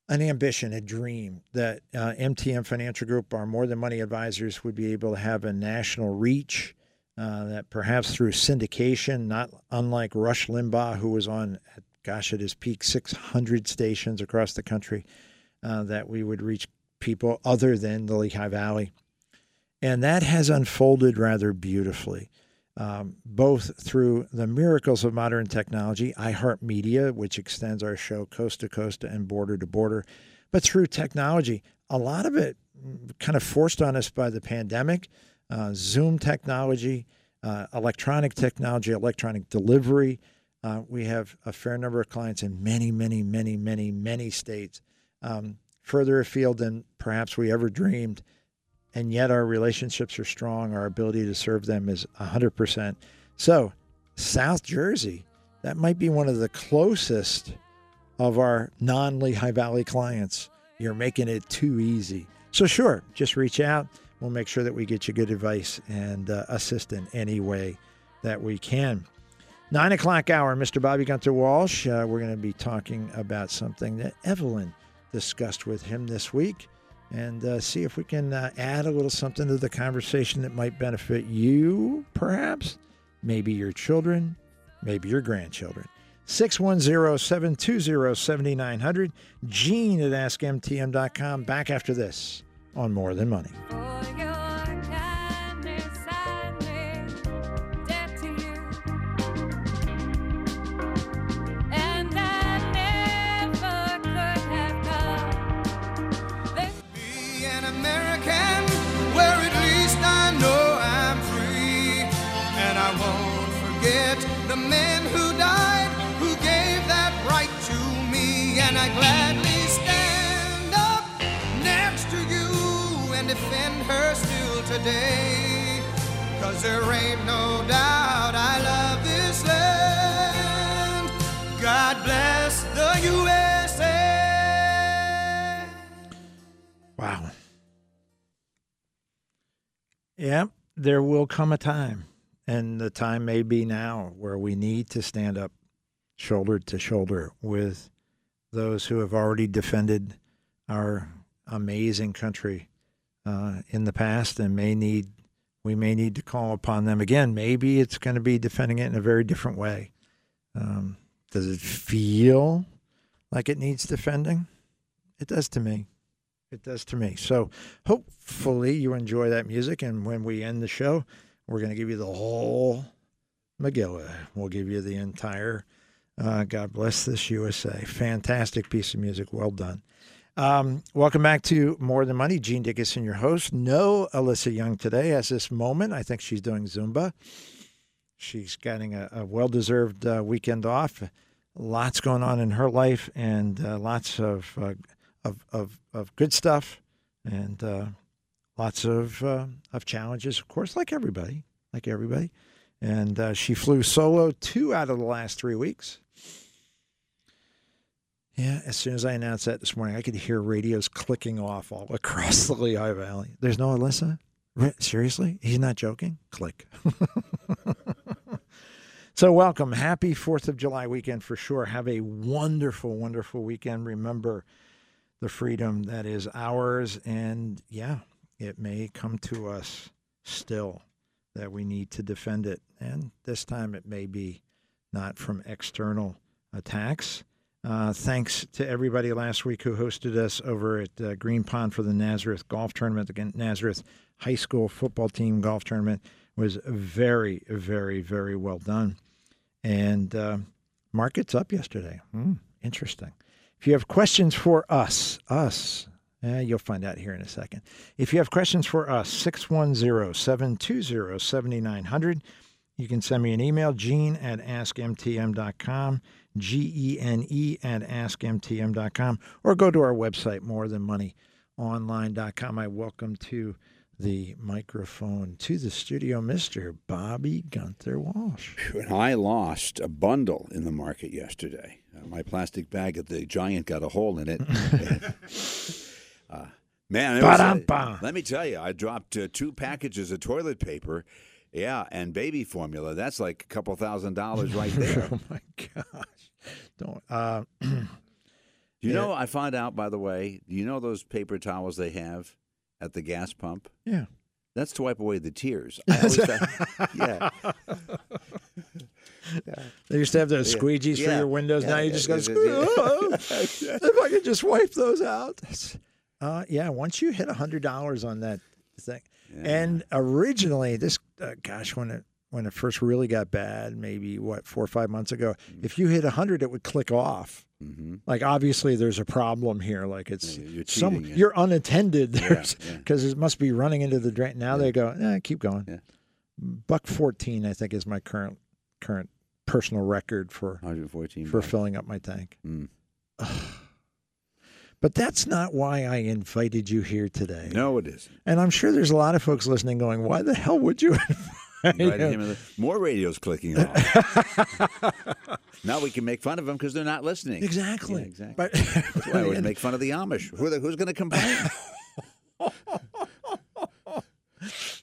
an ambition, a dream that uh, M T M Financial Group, our More Than Money advisors, would be able to have a national reach, uh, that perhaps through syndication, not unlike Rush Limbaugh, who was on, gosh, at his peak, six hundred stations across the country, uh, that we would reach people other than the Lehigh Valley. And that has unfolded rather beautifully, um, both through the miracles of modern technology, iHeartMedia, which extends our show coast to coast and border to border, but through technology, a lot of it kind of forced on us by the pandemic, uh, Zoom technology, uh, electronic technology, electronic delivery. Uh, we have a fair number of clients in many, many, many, many, many states, um, further afield than perhaps we ever dreamed. And yet our relationships are strong. Our ability to serve them is one hundred percent. So South Jersey, that might be one of the closest of our non-Lehigh Valley clients. You're making it too easy. So sure, just reach out. We'll make sure that we get you good advice and uh, assist in any way that we can. Nine o'clock hour, Mister Bobby Gunther Walsh. Uh, we're going to be talking about something that Evelyn discussed with him this week, and uh, see if we can uh, add a little something to the conversation that might benefit you, perhaps, maybe your children, maybe your grandchildren. six one zero, seven two zero, seven nine zero zero, Gene at ask m t m dot com. Back after this on More Than Money. The men who died, who gave that right to me, and I gladly stand up next to you and defend her still today, 'cause there ain't no doubt I love this land. God bless the U S A. Wow. Yep, there will come a time, and the time may be now, where we need to stand up shoulder to shoulder with those who have already defended our amazing country uh, in the past, and may need, we may need to call upon them again. Maybe it's going to be defending it in a very different way. Um, does it feel like it needs defending? It does to me. It does to me. So hopefully you enjoy that music, and when we end the show, we're going to give you the whole Megillah. We'll give you the entire uh, God Bless This U S A. Fantastic piece of music. Well done. Um, welcome back to More Than Money. Gene Dickison, your host. No Alyssa Young today at this moment. I think she's doing Zumba. She's getting a, a well-deserved uh, weekend off. Lots going on in her life, and uh, lots of, uh, of, of, of good stuff. And... Uh, Lots of uh, of challenges, of course, like everybody, like everybody. And uh, she flew solo two out of the last three weeks. Yeah, as soon as I announced that this morning, I could hear radios clicking off all across the Lehigh Valley. There's no Alyssa? Seriously? He's not joking? Click. So welcome. Happy fourth of July weekend for sure. Have a wonderful, wonderful weekend. Remember the freedom that is ours. And yeah. It may come to us still that we need to defend it. And this time it may be not from external attacks. Uh, thanks to everybody last week who hosted us over at uh, Green Pond for the Nazareth golf tournament. The Nazareth high school football team golf tournament was very, very, very well done. And uh, markets up yesterday. Mm, interesting. If you have questions for us, us, Uh, you'll find out here in a second. If you have questions for us, six one zero, seven two zero, seven nine zero zero, You can send me an email, Gene at ask m t m dot com, G E N E at ask m t m dot com, or go to our website, more than money online dot com. I welcome to the microphone, to the studio, Mister Bobby Gunther Walsh. And I lost a bundle in the market yesterday. Uh, my plastic bag at the Giant got a hole in it. uh, man, it was, uh, let me tell you, I dropped uh, two packages of toilet paper. Yeah, and baby formula. That's like a couple thousand dollars right there. Oh, my gosh. Don't. Uh, you yeah. know, I found out, by the way, you know those paper towels they have at the gas pump? Yeah. That's to wipe away the tears. I always thought, yeah. yeah. They used to have those squeegees yeah. for yeah. your windows. Yeah, now yeah, you yeah, just yeah, go, yeah. oh, if I could just wipe those out. Uh, yeah, once you hit one hundred dollars on that thing. Yeah. And originally, this, uh, gosh, when it when it first really got bad, maybe, what, four or five months ago, mm-hmm. if you hit one hundred, it would click off. Mm-hmm. Like, obviously, there's a problem here. Like, it's yeah, you're, some, cheating, yeah. you're unattended because yeah, yeah. it must be running into the drain. Now yeah. they go, eh, keep going. Yeah. Buck fourteen, I think, is my current current personal record for, one fourteen for filling up my tank. Mm. But that's not why I invited you here today. No, it isn't. And I'm sure there's a lot of folks listening going, why the hell would you invite him? The, more radio's clicking off. Now we can make fun of them because they're not listening. Exactly. Yeah, exactly. But, that's why I would make fun of the Amish. Who are they, who's going to complain?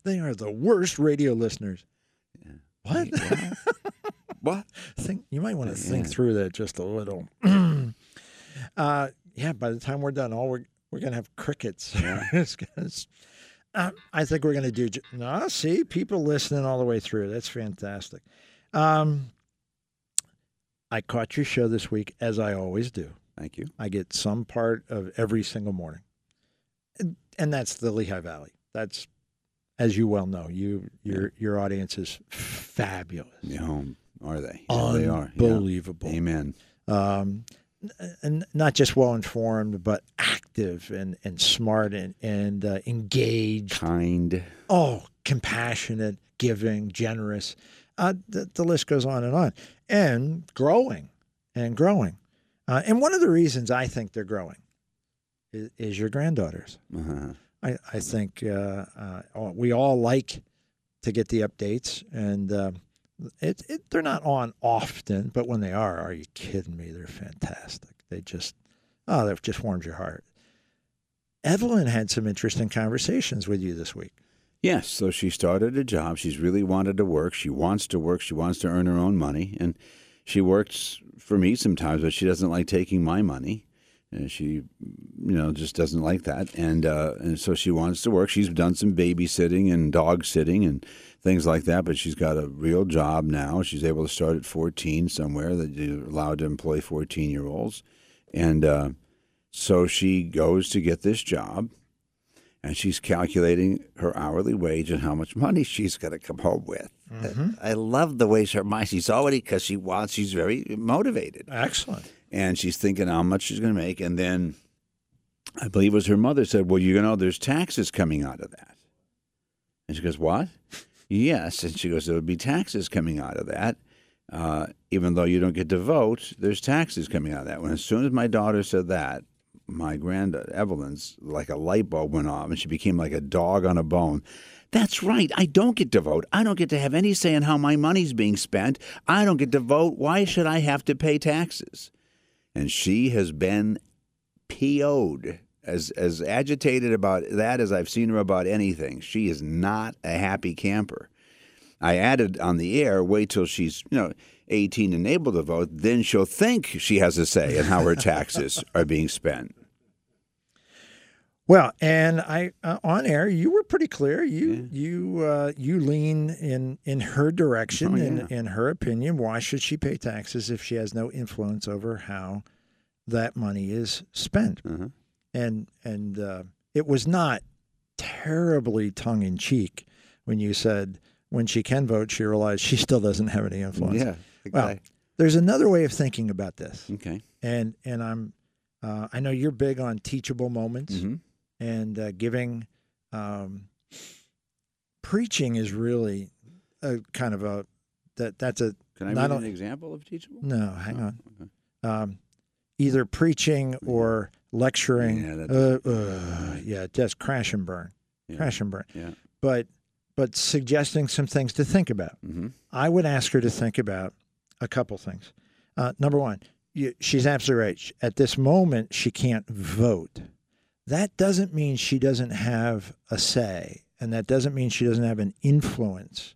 They are the worst radio listeners. Yeah. What? Yeah. What? Think, you might want to yeah. think through that just a little. uh Yeah, by the time we're done, all we're we're gonna have crickets. Yeah. it's gonna, it's, um, I think we're gonna do. No, see, people listening all the way through. That's fantastic. Um, I caught your show this week, as I always do. Thank you. I get some part of every single morning, and, and that's the Lehigh Valley. That's, as you well know, you your yeah. your audience is fabulous. Yeah, are they? Yeah, they are unbelievable. Yeah. Amen. Um, And not just well-informed, but active and, and smart and, and uh, engaged. Kind. Oh, compassionate, giving, generous. Uh, the, the list goes on and on. And growing and growing. Uh, and one of the reasons I think they're growing is, is your granddaughters. Uh-huh. I, I think uh, uh, we all like to get the updates and uh, – It, it, they're not on often, but when they are, are you kidding me? They're fantastic. They just, oh, that just warms your heart. Evelyn had some interesting conversations with you this week. Yes. So she started a job. She's really wanted to work. She wants to work. She wants to earn her own money. And she works for me sometimes, but she doesn't like taking my money. And she, you know, just doesn't like that. And uh, and so she wants to work. She's done some babysitting and dog sitting and things like that. But she's got a real job now. She's able to start at fourteen somewhere that you're allowed to employ fourteen-year-olds. And uh, so she goes to get this job. And she's calculating her hourly wage and how much money she's going to come home with. Mm-hmm. I love the way her mind, she's already, because she wants, she's very motivated. Excellent. And she's thinking how much she's going to make. And then I believe it was her mother said, well, you know, there's taxes coming out of that. And she goes, what? Yes. And she goes, there would be taxes coming out of that. Uh, even though you don't get to vote, there's taxes coming out of that. When as soon as my daughter said that, my granddaughter, Evelyn's, like a light bulb went off, and she became like a dog on a bone. That's right. I don't get to vote. I don't get to have any say in how my money's being spent. I don't get to vote. Why should I have to pay taxes? And she has been P O'd, as, as agitated about that as I've seen her about anything. She is not a happy camper. I added on the air, wait till she's, you know, eighteen and able to vote, then she'll think she has a say in how her taxes are being spent. Well, and I uh, on air, you were pretty clear. You yeah. you uh, you lean in, in her direction, oh, yeah. in, in her opinion. Why should she pay taxes if she has no influence over how that money is spent? Uh-huh. And and uh, it was not terribly tongue in cheek when you said when she can vote, she realized she still doesn't have any influence. Yeah, exactly. Well, there's another way of thinking about this. Okay, and and I'm uh, I know you're big on teachable moments. Mm-hmm. And uh, giving, um, preaching is really a kind of a, that that's a. Can I not read an example of teachable? No, hang oh, on. Okay. Um, either preaching or lecturing. Yeah, that's, uh, uh, yeah just crash and burn, yeah. crash and burn. Yeah. But but suggesting some things to think about. Mm-hmm. I would ask her to think about a couple things. Uh, number one, you, she's absolutely right. At this moment, she can't vote. That doesn't mean she doesn't have a say, and that doesn't mean she doesn't have an influence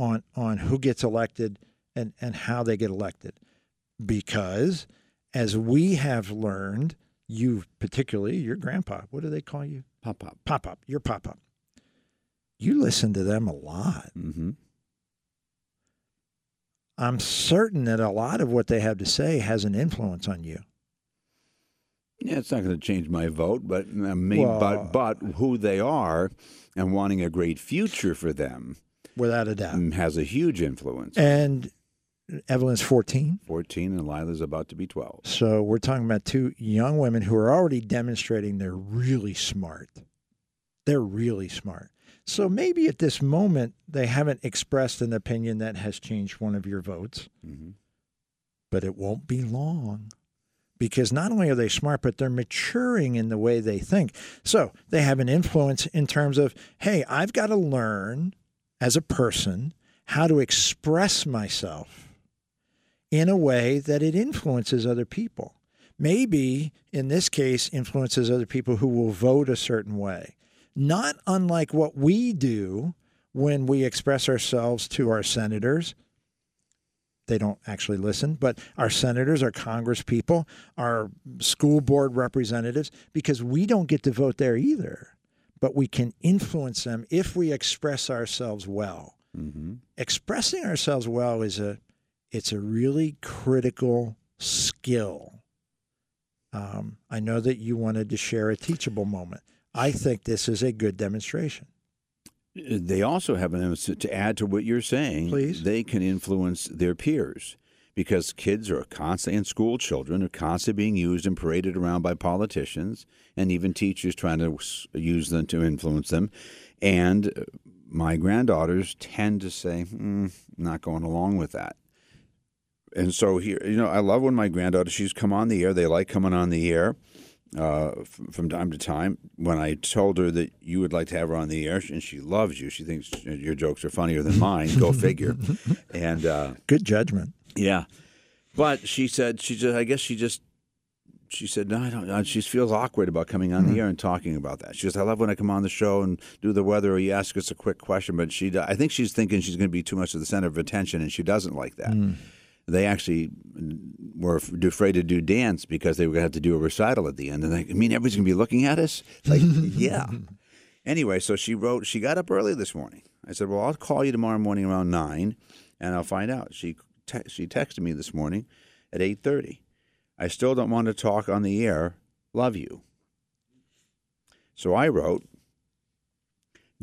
on on who gets elected and, and how they get elected. Because as we have learned, you particularly, your grandpa, what do they call you? Pop-up. Pop-up, your pop-up. You listen to them a lot. Mm-hmm. I'm certain that a lot of what they have to say has an influence on you. Yeah, it's not going to change my vote, but uh, me, well, but but who they are and wanting a great future for them. Without a doubt. Has a huge influence. And Evelyn's fourteen. fourteen, and Lila's about to be twelve. So we're talking about two young women who are already demonstrating they're really smart. They're really smart. So maybe at this moment, they haven't expressed an opinion that has changed one of your votes. Mm-hmm. But it won't be long. Because not only are they smart, but they're maturing in the way they think. So they have an influence in terms of, hey, I've got to learn as a person how to express myself in a way that it influences other people. Maybe, in this case, influences other people who will vote a certain way. Not unlike what we do when we express ourselves to our senators. They don't actually listen, but our senators, our congresspeople, our school board representatives, because we don't get to vote there either, but we can influence them if we express ourselves well. Mm-hmm. Expressing ourselves well is a, it's a really critical skill. Um, I know that you wanted to share a teachable moment. I think this is a good demonstration. They also have an influence, to add to what you're saying, please. They can influence their peers because kids are constantly, and school children are constantly being used and paraded around by politicians and even teachers trying to use them to influence them. And my granddaughters tend to say, mm, not going along with that. And so here, you know, I love when my granddaughter, she's come on the air. They like coming on the air. Uh, from time to time, when I told her that you would like to have her on the air, and she loves you, she thinks your jokes are funnier than mine. Go figure. And uh, good judgment. Yeah, but she said she just. I guess she just. She said no. I don't. I, she feels awkward about coming on mm-hmm. the air and talking about that. She goes, I love when I come on the show and do the weather, or you ask us a quick question. But she, I think she's thinking she's going to be too much of the center of attention, and she doesn't like that. Mm. They actually were afraid to do dance because they were going to have to do a recital at the end. And they, I mean, everybody's going to be looking at us? It's like, yeah. Anyway, so she wrote, she got up early this morning. I said, well, I'll call you tomorrow morning around nine, and I'll find out. She te- she texted me this morning at eight thirty. I still don't want to talk on the air. Love you. So I wrote,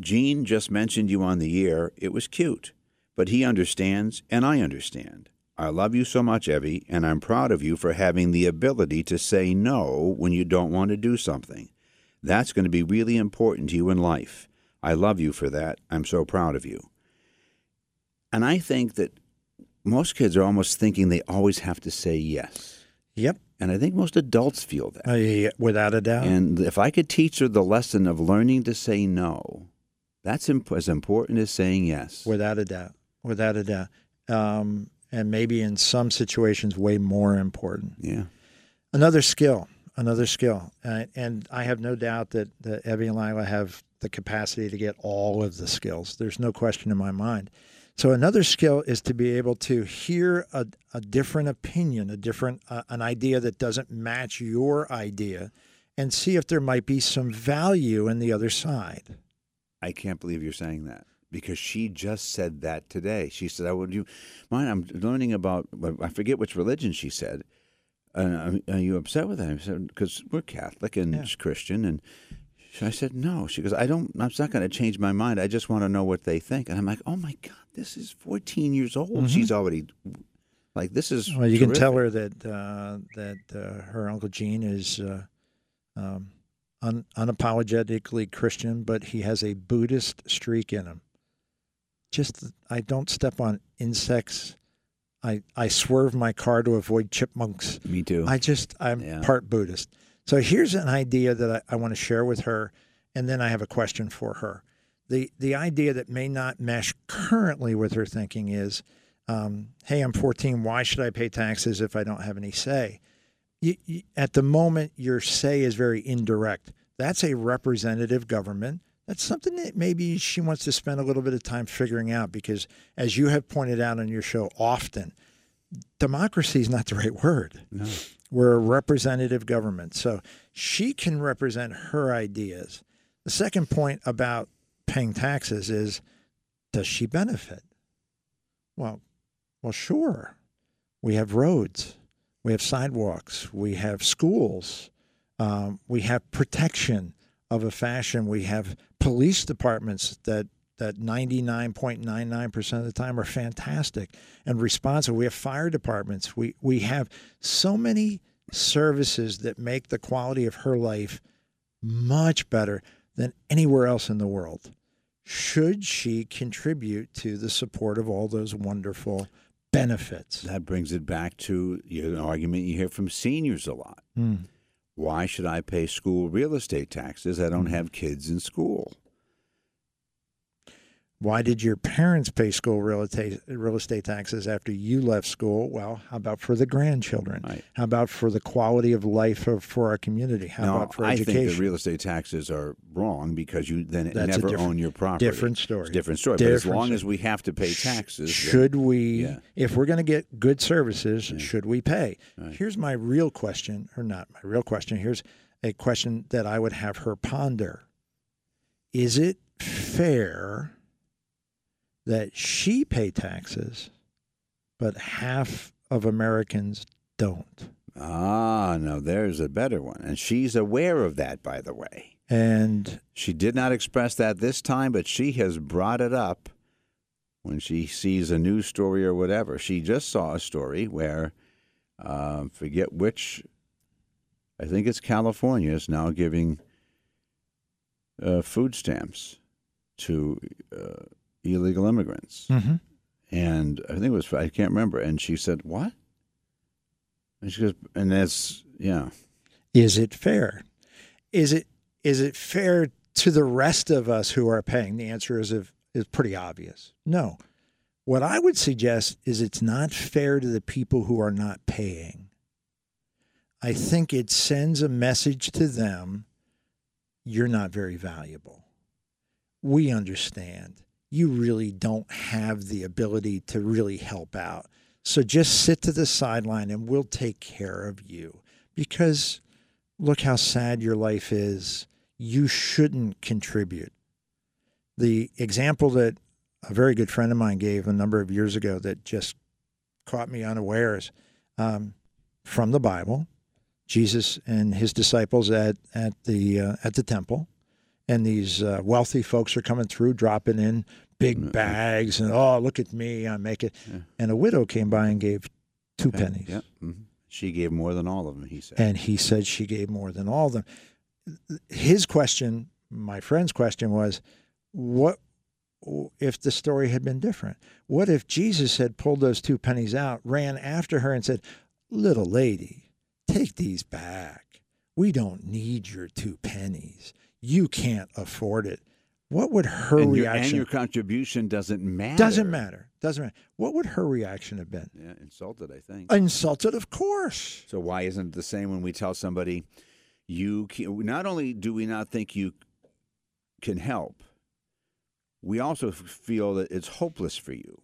Gene just mentioned you on the air. It was cute, but he understands, and I understand. I love you so much, Evie, and I'm proud of you for having the ability to say no when you don't want to do something. That's going to be really important to you in life. I love you for that. I'm so proud of you. And I think that most kids are almost thinking they always have to say yes. Yep. And I think most adults feel that. Uh, yeah, without a doubt. And if I could teach her the lesson of learning to say no, that's imp- as important as saying yes. Without a doubt. Without a doubt. Um And maybe in some situations, way more important. Yeah. Another skill, another skill. Uh, and I have no doubt that, that Evie and Lila have the capacity to get all of the skills. There's no question in my mind. So another skill is to be able to hear a, a different opinion, a different, uh, an idea that doesn't match your idea, and see if there might be some value in the other side. I can't believe you're saying that. Because she just said that today. She said, I would you mind? I'm learning about, I forget which religion she said. Uh, are you upset with that? I said, because we're Catholic and yeah. Christian. And I said, no. She goes, I don't, I'm not going to change my mind. I just want to know what they think. And I'm like, oh my God, this is fourteen years old. Mm-hmm. She's already, like, this is. Well, you terrific. Can tell her that uh, that uh, her Uncle Gene is uh, um, un- unapologetically Christian, but he has a Buddhist streak in him. just I don't step on insects. I, I swerve my car to avoid chipmunks. Me too. I just, I'm yeah. part Buddhist. So here's an idea that I, I want to share with her, and then I have a question for her. The the idea that may not mesh currently with her thinking is, um, hey, I'm fourteen. Why should I pay taxes if I don't have any say? You, you, at the moment, your say is very indirect. That's a representative government. That's something that maybe she wants to spend a little bit of time figuring out because, as you have pointed out on your show often, democracy is not the right word. No. We're a representative government. So she can represent her ideas. The second point about paying taxes is, does she benefit? Well, well, sure. We have roads. We have sidewalks. We have schools. Um, we have protection of a fashion. We have police departments that that ninety-nine point nine nine percent of the time are fantastic and responsive. We have fire departments. We, we have so many services that make the quality of her life much better than anywhere else in the world. Should she contribute to the support of all those wonderful benefits? That brings it back to an argument you hear from seniors a lot. Mm. Why should I pay school real estate taxes? I don't have kids in school. Why did your parents pay school real estate, real estate taxes after you left school? Well, how about for the grandchildren? Right. How about for the quality of life of, for our community? How now, about for I education? I think the real estate taxes are wrong because you then That's never own your property. Different story. It's a different story. Different but as long story. as we have to pay taxes. Should then, we, yeah. if we're going to get good services, right. should we pay? Right. Here's my real question, or not my real question. Here's a question that I would have her ponder. Is it fair that she pay taxes, but half of Americans don't? Ah, no, there's a better one. And she's aware of that, by the way. And she did not express that this time, but she has brought it up when she sees a news story or whatever. She just saw a story where, uh, forget which, I think it's California is now giving uh, food stamps to Uh, illegal immigrants. Mm-hmm. And I think it was, I can't remember. And she said, what? And she goes, and that's, yeah. Is it fair? Is it, is it fair to the rest of us who are paying? The answer is, if, is pretty obvious. No. What I would suggest is it's not fair to the people who are not paying. I think it sends a message to them. You're not very valuable. We understand. You really don't have the ability to really help out. So just sit to the sideline and we'll take care of you because look how sad your life is. You shouldn't contribute. The example that a very good friend of mine gave a number of years ago that just caught me unawares, um, from the Bible, Jesus and his disciples at, at the, uh, at the temple. And these uh, wealthy folks are coming through, dropping in big bags, and, oh, look at me, I make it. Yeah. And a widow came by and gave two okay. pennies. Yeah. Mm-hmm. She gave more than all of them, he said. And he said she gave more than all of them. His question, my friend's question was, what if the story had been different? What if Jesus had pulled those two pennies out, ran after her and said, little lady, take these back. We don't need your two pennies. You can't afford it. What would her and your, reaction? And your contribution doesn't matter. Doesn't matter. Doesn't matter. What would her reaction have been? Yeah, insulted, I think. Insulted, of course. So why isn't it the same when we tell somebody, you can, not only do we not think you can help, we also feel that it's hopeless for you.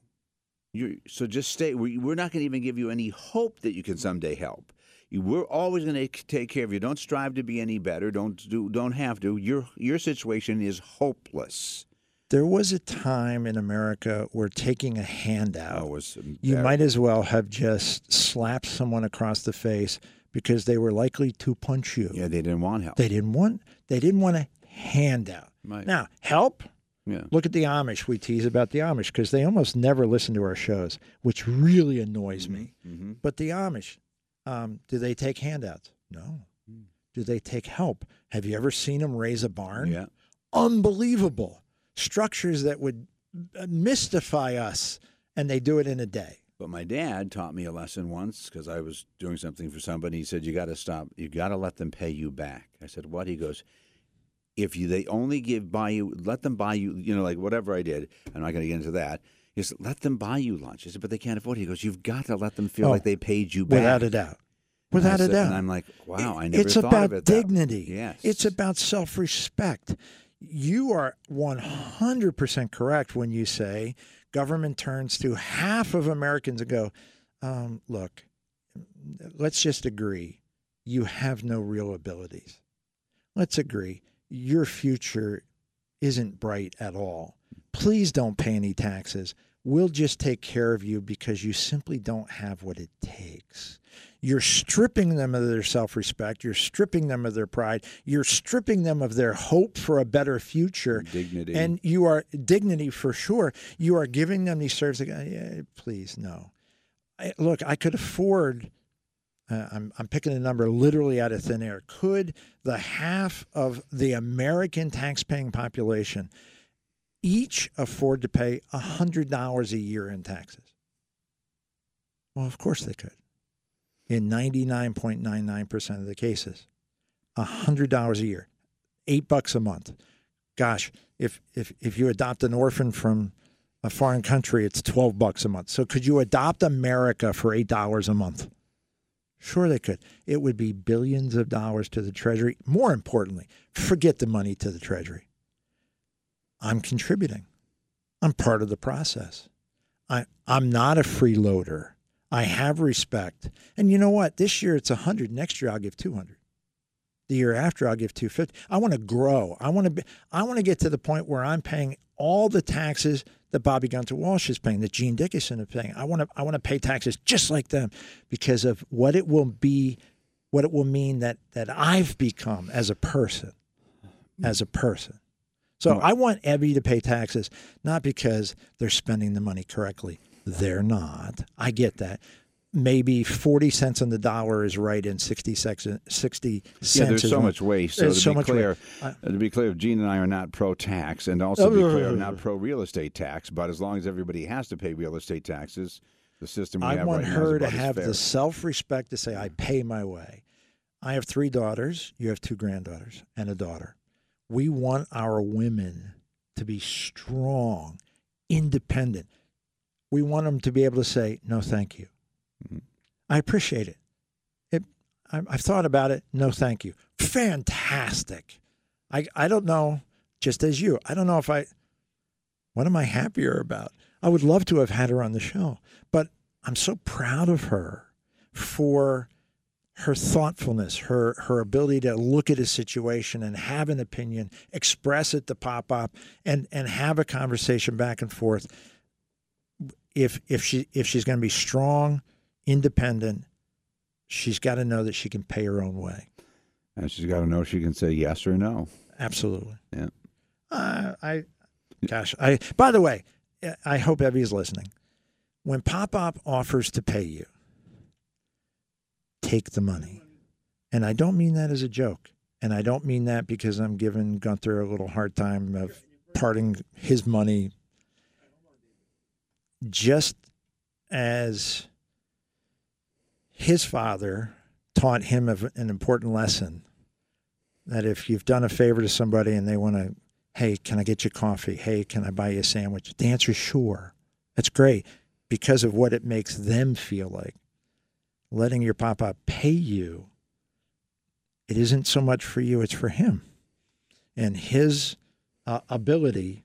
You're, so just stay. We're not going to even give you any hope that you can someday help. We're always going to take care of you. Don't strive to be any better. Don't do. Don't have to. Your your situation is hopeless. There was a time in America where taking a handout, was you might as well have just slapped someone across the face because they were likely to punch you. Yeah, they didn't want help. They didn't want. They didn't want a handout. Right. Now help. Yeah. Look at the Amish. We tease about the Amish because they almost never listen to our shows, which really annoys mm-hmm. me. Mm-hmm. But the Amish. Um, do they take handouts? No. Mm. Do they take help? Have you ever seen them raise a barn? Yeah. Unbelievable. Structures that would mystify us, and they do it in a day. But my dad taught me a lesson once because I was doing something for somebody. He said, you got to stop. You got to let them pay you back. I said, what? He goes, if you they only give buy you, let them buy you, you know, like whatever I did. I'm not going to get into that. He said, let them buy you lunch. I said, but they can't afford it. He goes, you've got to let them feel oh, like they paid you back. Without a doubt. Without said, a doubt. And I'm like, wow, I never it's thought about of it dignity. That yes. It's about self-respect. You are one hundred percent correct when you say government turns to half of Americans and go, um, look, let's just agree you have no real abilities. Let's agree your future isn't bright at all. Please don't pay any taxes. We'll just take care of you because you simply don't have what it takes. You're stripping them of their self-respect. You're stripping them of their pride. You're stripping them of their hope for a better future. Dignity. And you are, dignity for sure. You are giving them these services. Yeah, please, no. I, look, I could afford, uh, I'm, I'm picking a number literally out of thin air. Could the half of the American taxpaying population each afford to pay one hundred dollars a year in taxes? Well, of course they could. In ninety-nine point nine nine percent of the cases, one hundred dollars a year, eight bucks a month. Gosh, if if if you adopt an orphan from a foreign country, it's twelve bucks a month. So could you adopt America for eight dollars a month? Sure they could. It would be billions of dollars to the Treasury. More importantly, forget the money to the Treasury. I'm contributing. I'm part of the process. I, I'm not a freeloader. I have respect. And you know what? This year it's one hundred. Next year I'll give two hundred. The year after I'll give two hundred fifty. I want to grow. I want to be, I want to get to the point where I'm paying all the taxes that Bobby Gunther Walsh is paying, that Gene Dickison is paying. I want to I want to pay taxes just like them because of what it will be, what it will mean that that I've become as a person, as a person. So I want Evie to pay taxes, not because they're spending the money correctly. They're not. I get that. Maybe forty cents on the dollar is right and sixty, sixty, sixty cents. Yeah, there's so right. much waste. So, to, so be much clear, uh, to be clear, Gene and I are not pro-tax, and also to be clear, I'm not pro-real estate tax, but as long as everybody has to pay real estate taxes, the system we I have right now is I want her to have fair. The self-respect to say, I pay my way. I have three daughters. You have two granddaughters and a daughter. We want our women to be strong, independent. We want them to be able to say, no, thank you. Mm-hmm. I appreciate it. it I, I've thought about it. No, thank you. Fantastic. I, I don't know, just as you, I don't know if I, what am I happier about? I would love to have had her on the show, but I'm so proud of her for her thoughtfulness, her her ability to look at a situation and have an opinion, express it to pop up, and and have a conversation back and forth. If if she if she's going to be strong, independent, she's got to know that she can pay her own way, and she's got to know she can say yes or no. Absolutely. Yeah. Uh, I, gosh, I. By the way, I hope Evie's listening. When pop up offers to pay you, take the money. And I don't mean that as a joke. And I don't mean that because I'm giving Gunther a little hard time of parting his money. Just as his father taught him of an important lesson, that if you've done a favor to somebody and they want to, hey, can I get you coffee? Hey, can I buy you a sandwich? The answer is sure. That's great because of what it makes them feel like. Letting your papa pay you, it isn't so much for you, it's for him. And his uh, ability,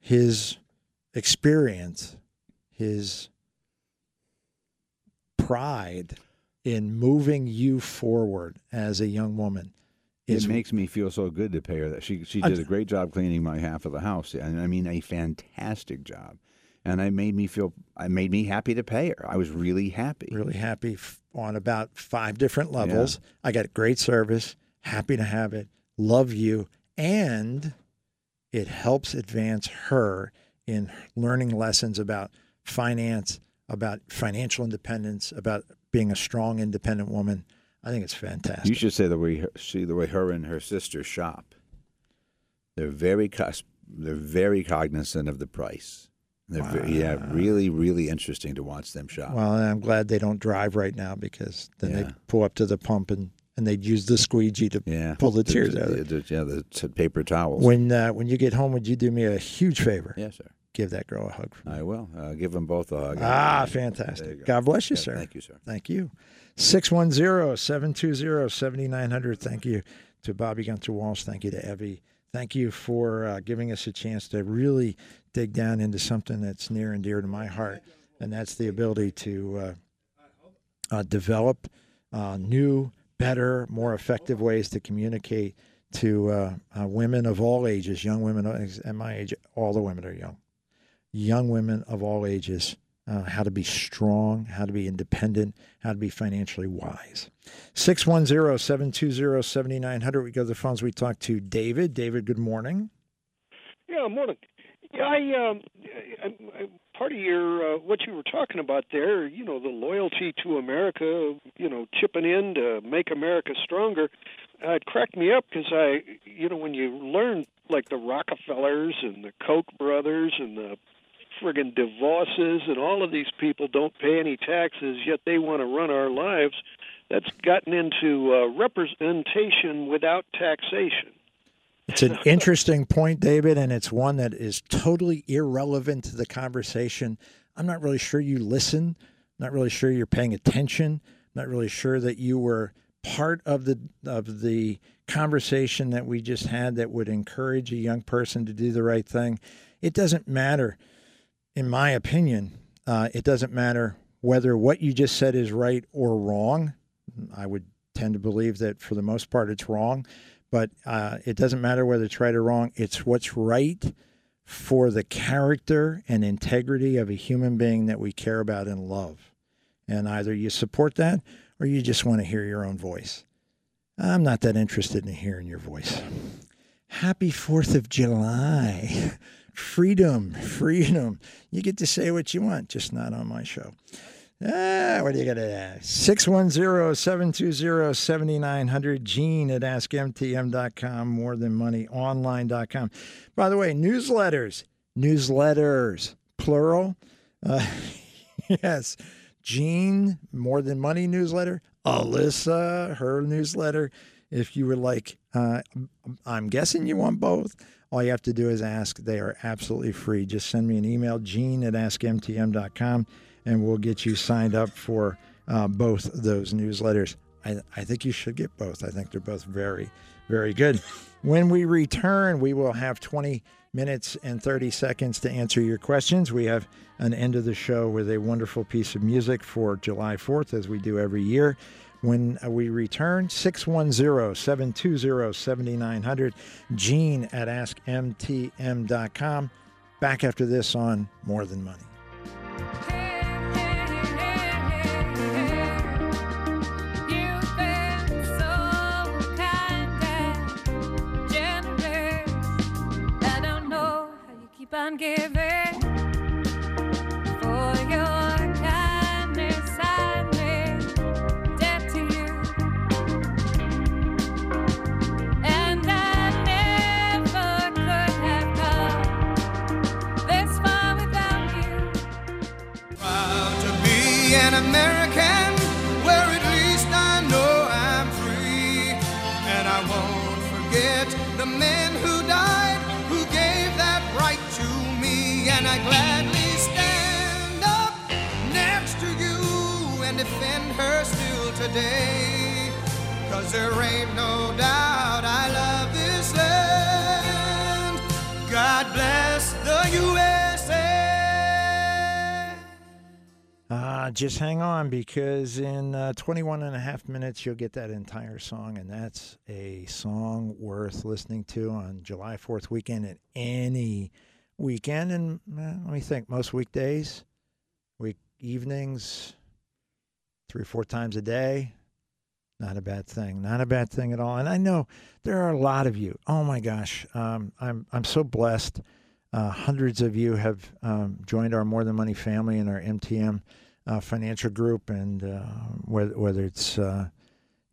his experience, his pride in moving you forward as a young woman. Is, it makes me feel so good to pay her that. She, she did a great job cleaning my half of the house. And I mean, a fantastic job. And I made me feel, I made me happy to pay her. I was really happy. Really happy on about five different levels. Yeah. I got great service, happy to have it, love you. And it helps advance her in learning lessons about finance, about financial independence, about being a strong, independent woman. I think it's fantastic. You should say the way her, see the way her and her sister shop. They're very cusp. they're very cognizant of the price. They're wow. very, yeah, really, really interesting to watch them shop. Well, and I'm glad they don't drive right now, because then yeah. they pull up to the pump and, and they'd use the squeegee to yeah. pull the tears the, out of it. Yeah, the t- paper towels. When uh, when you get home, would you do me a huge favor? Yes, sir. Give that girl a hug. I will. Uh, give them both a hug. Ah, and, fantastic. Go. God bless you, yeah, sir. Thank you, sir. Thank you. six one zero, seven two zero, seven nine zero zero. Thank you to Bobby Gunther Walsh. Thank you to Evie. Thank you for uh, giving us a chance to really dig down into something that's near and dear to my heart, and that's the ability to uh, uh, develop uh, new, better, more effective ways to communicate to uh, uh, women of all ages, young women at my age, all the women are young, young women of all ages, uh, how to be strong, how to be independent, how to be financially wise. six one zero, seven two zero, seven nine zero zero. We go to the phones. We talk to David. David, good morning. Yeah, morning. Yeah, I, um, I, I part of your uh, what you were talking about there, you know, the loyalty to America, you know, chipping in to make America stronger, uh, it cracked me up because I, you know, when you learn like the Rockefellers and the Koch brothers and the friggin' DeVosses and all of these people don't pay any taxes, yet they want to run our lives. That's gotten into uh, representation without taxation. It's an interesting point, David, and it's one that is totally irrelevant to the conversation. I'm not really sure you listen. Not really sure you're paying attention. Not really sure that you were part of the of the conversation that we just had that would encourage a young person to do the right thing. It doesn't matter, in my opinion. Uh, it doesn't matter whether what you just said is right or wrong. I would tend to believe that for the most part it's wrong, but uh, it doesn't matter whether it's right or wrong. It's what's right for the character and integrity of a human being that we care about and love. And either you support that or you just want to hear your own voice. I'm not that interested in hearing your voice. Happy fourth of July. Freedom, freedom. You get to say what you want, just not on my show. Ah, what are you going to ask? six one zero, seven two zero, seven nine zero zero. Gene at ask m t m dot com, more than money online dot com. By the way, newsletters, newsletters, plural. Uh, yes, Gene, More Than Money newsletter, Alyssa, her newsletter. If you would like, uh, I'm guessing you want both. All you have to do is ask. They are absolutely free. Just send me an email, Gene at ask m t m dot com. And we'll get you signed up for uh, both those newsletters. I, I think you should get both. I think they're both very, very good. When we return, we will have twenty minutes and thirty seconds to answer your questions. We have an end of the show with a wonderful piece of music for July fourth, as we do every year. When we return, six one zero, seven two zero, seven nine zero zero, Gene at ask m t m dot com. Back after this on More Than Money. I'm giving for your kindness. I'm in debt to you, and I never could have come this far without you. Proud to be an American, where at least I know I'm free, and I won't forget the men who died. And I gladly stand up next to you and defend her still today, 'cause there ain't no doubt I love this land. God bless the U S A. Uh, just hang on, because in uh, twenty-one and a half minutes, you'll get that entire song, and that's a song worth listening to on July fourth weekend at any weekend, and uh, let me think, most weekdays, week evenings, three or four times a day. Not a bad thing. Not a bad thing at all. And I know there are a lot of you. Oh my gosh, um, I'm I'm so blessed. Uh, hundreds of you have um, joined our More Than Money family and our M T M uh, Financial Group, and uh, whether whether it's uh,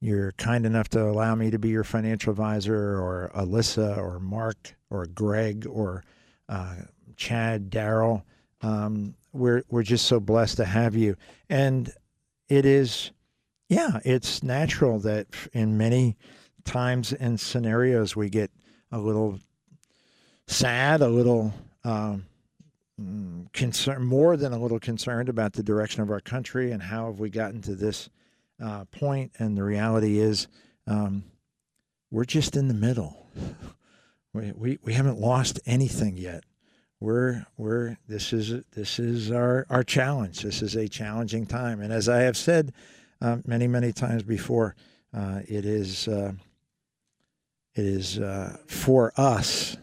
you're kind enough to allow me to be your financial advisor, or Alyssa, or Mark, or Greg, or uh, Chad, Daryl. Um, we're we're just so blessed to have you. And it is, yeah, it's natural that in many times and scenarios we get a little sad, a little um, concerned, more than a little concerned about the direction of our country and how have we gotten to this uh, point. And the reality is, um, we're just in the middle. We, we we haven't lost anything yet. We're we're this is this is our our challenge. This is a challenging time. And as I have said uh, many many times before, uh, it is uh, it is uh, for us.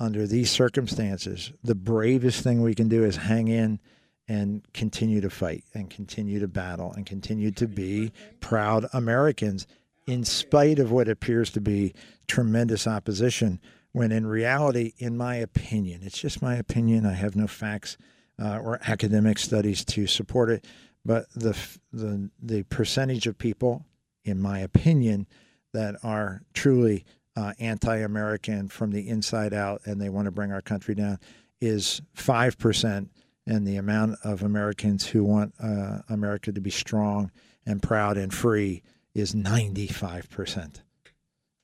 Under these circumstances, the bravest thing we can do is hang in and continue to fight and continue to battle and continue to be proud Americans in spite of what appears to be tremendous opposition, when in reality, in my opinion, it's just my opinion, I have no facts uh, or academic studies to support it, but the, the, the percentage of people, in my opinion, that are truly Uh, anti-American from the inside out, and they want to bring our country down, is five percent, and the amount of Americans who want uh, America to be strong and proud and free is ninety-five percent.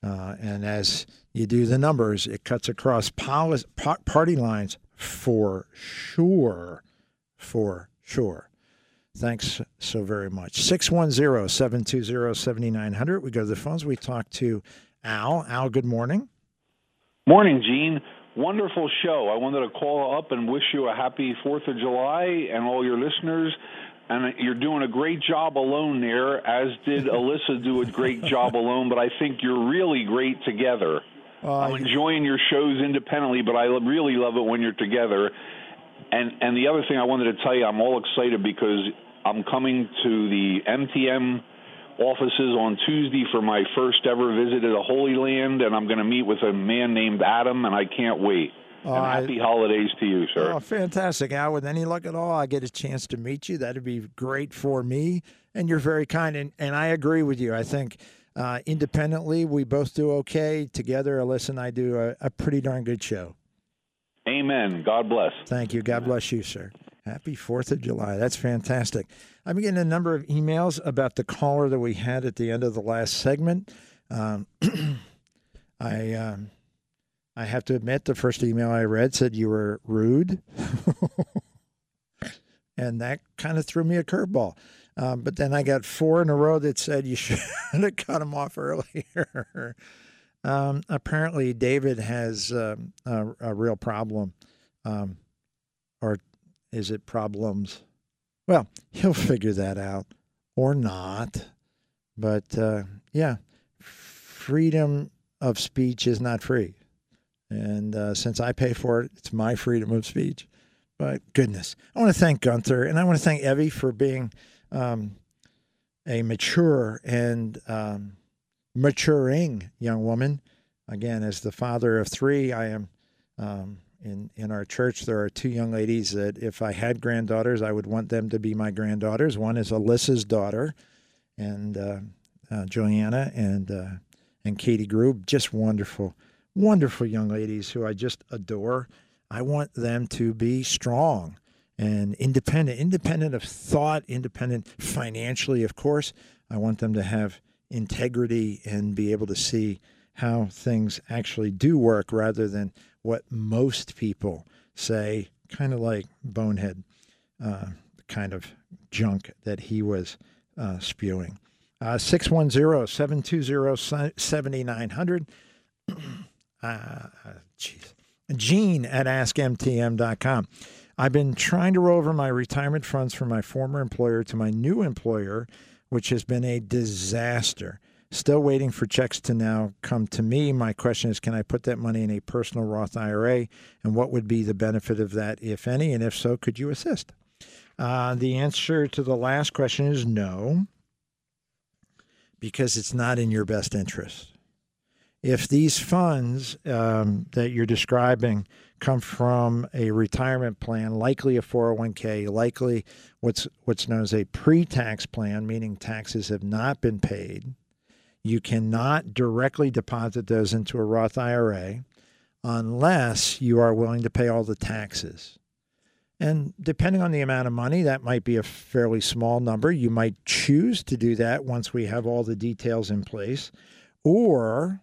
Uh, and as you do the numbers, it cuts across policy, po- party lines for sure, for sure. Thanks so very much. six one zero, seven two zero, seven nine zero zero. We go to the phones. We talk to Al. Al, good morning. Morning, Gene. Wonderful show. I wanted to call up and wish you a happy fourth of July and all your listeners. And you're doing a great job alone there, as did Alyssa do a great job alone, but I think you're really great together. Uh, I'm enjoying your shows independently, but I really love it when you're together. And, and the other thing I wanted to tell you, I'm all excited because I'm coming to the M T M offices on Tuesday for my first ever visit to the Holy Land, and I'm going to meet with a man named Adam, and I can't wait. Oh, and happy I, holidays to you, sir. Oh, fantastic. Al, with any luck at all, I get a chance to meet you. That'd be great for me, and you're very kind, and, and I agree with you. I think uh, independently, we both do okay. Together, Alyssa and I do a, a pretty darn good show. Amen. God bless. Thank you. God bless you, sir. Happy fourth of July. That's fantastic. I'm getting a number of emails about the caller that we had at the end of the last segment. Um, I um, I have to admit, the first email I read said you were rude. And that kind of threw me a curveball. Um, but then I got four in a row that said you should have cut them off earlier. um, apparently, David has um, a, a real problem. Um, or is it problems? Well, he'll figure that out or not. But, uh, yeah, freedom of speech is not free. And uh, since I pay for it, it's my freedom of speech. But goodness, I want to thank Gunther, and I want to thank Evie for being um, a mature and um, maturing young woman. Again, as the father of three, I am... Um, In, in our church, there are two young ladies that if I had granddaughters, I would want them to be my granddaughters. One is Alyssa's daughter, and uh, uh, Joanna and uh, and Katie Grube, just wonderful, wonderful young ladies who I just adore. I want them to be strong and independent, independent of thought, independent financially, of course. I want them to have integrity and be able to see how things actually do work rather than what most people say, kind of like Bonehead, uh, kind of junk that he was uh, spewing. Uh, six one zero, seven two zero, seven nine zero zero. uh, geez. Gene at ask m t m dot com. I've been trying to roll over my retirement funds from my former employer to my new employer, which has been a disaster. Still waiting for checks to now come to me. My question is, can I put that money in a personal Roth I R A? And what would be the benefit of that, if any? And if so, could you assist? Uh, the answer to the last question is no, because it's not in your best interest. If these funds um, that you're describing come from a retirement plan, likely a four oh one k, likely what's what's known as a pre-tax plan, meaning taxes have not been paid, You cannot directly deposit those into a Roth I R A unless you are willing to pay all the taxes. And depending on the amount of money, that might be a fairly small number. You might choose to do that once we have all the details in place. Or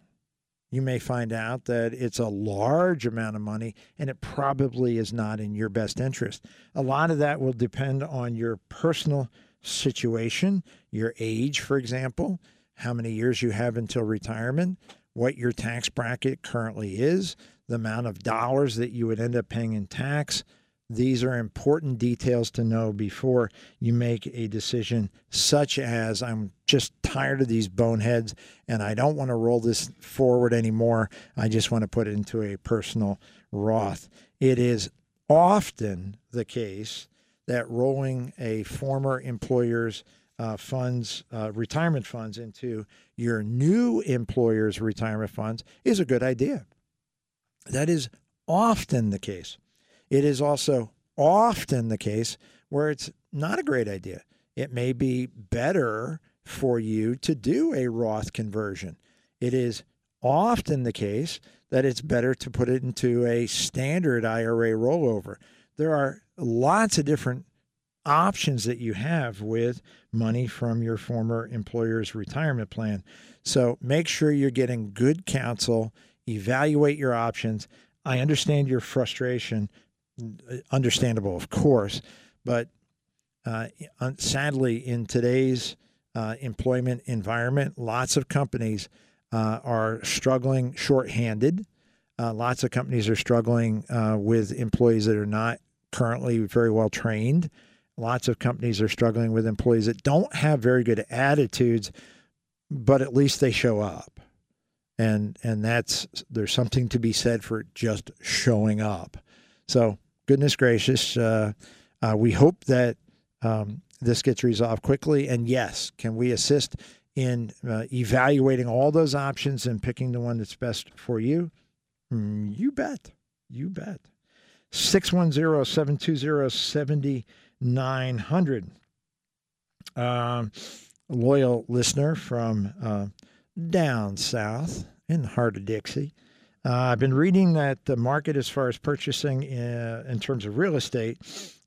you may find out that it's a large amount of money and it probably is not in your best interest. A lot of that will depend on your personal situation, your age, for example, how many years you have until retirement, what your tax bracket currently is, the amount of dollars that you would end up paying in tax. These are important details to know before you make a decision such as, I'm just tired of these boneheads and I don't want to roll this forward anymore. I just want to put it into a personal Roth. It is often the case that rolling a former employer's uh, funds, uh, retirement funds into your new employer's retirement funds is a good idea. That is often the case. It is also often the case where it's not a great idea. It may be better for you to do a Roth conversion. It is often the case that it's better to put it into a standard I R A rollover. There are lots of different options that you have with money from your former employer's retirement plan. So make sure you're getting good counsel, evaluate your options. I understand your frustration. Understandable, of course, but uh, sadly, in today's uh, employment environment, lots of companies uh, are struggling shorthanded. Uh, lots of companies are struggling uh, with employees that are not currently very well trained. Lots of companies are struggling with employees that don't have very good attitudes, but at least they show up. And, and that's, there's something to be said for just showing up. So goodness gracious, uh, uh, we hope that um, this gets resolved quickly. And yes, can we assist in uh, evaluating all those options and picking the one that's best for you? Mm, you bet. You bet. six one zero, seven two zero, seven nine zero zero. Um, loyal listener from uh, down south in the heart of Dixie. Uh, I've been reading that the market as far as purchasing in, in terms of real estate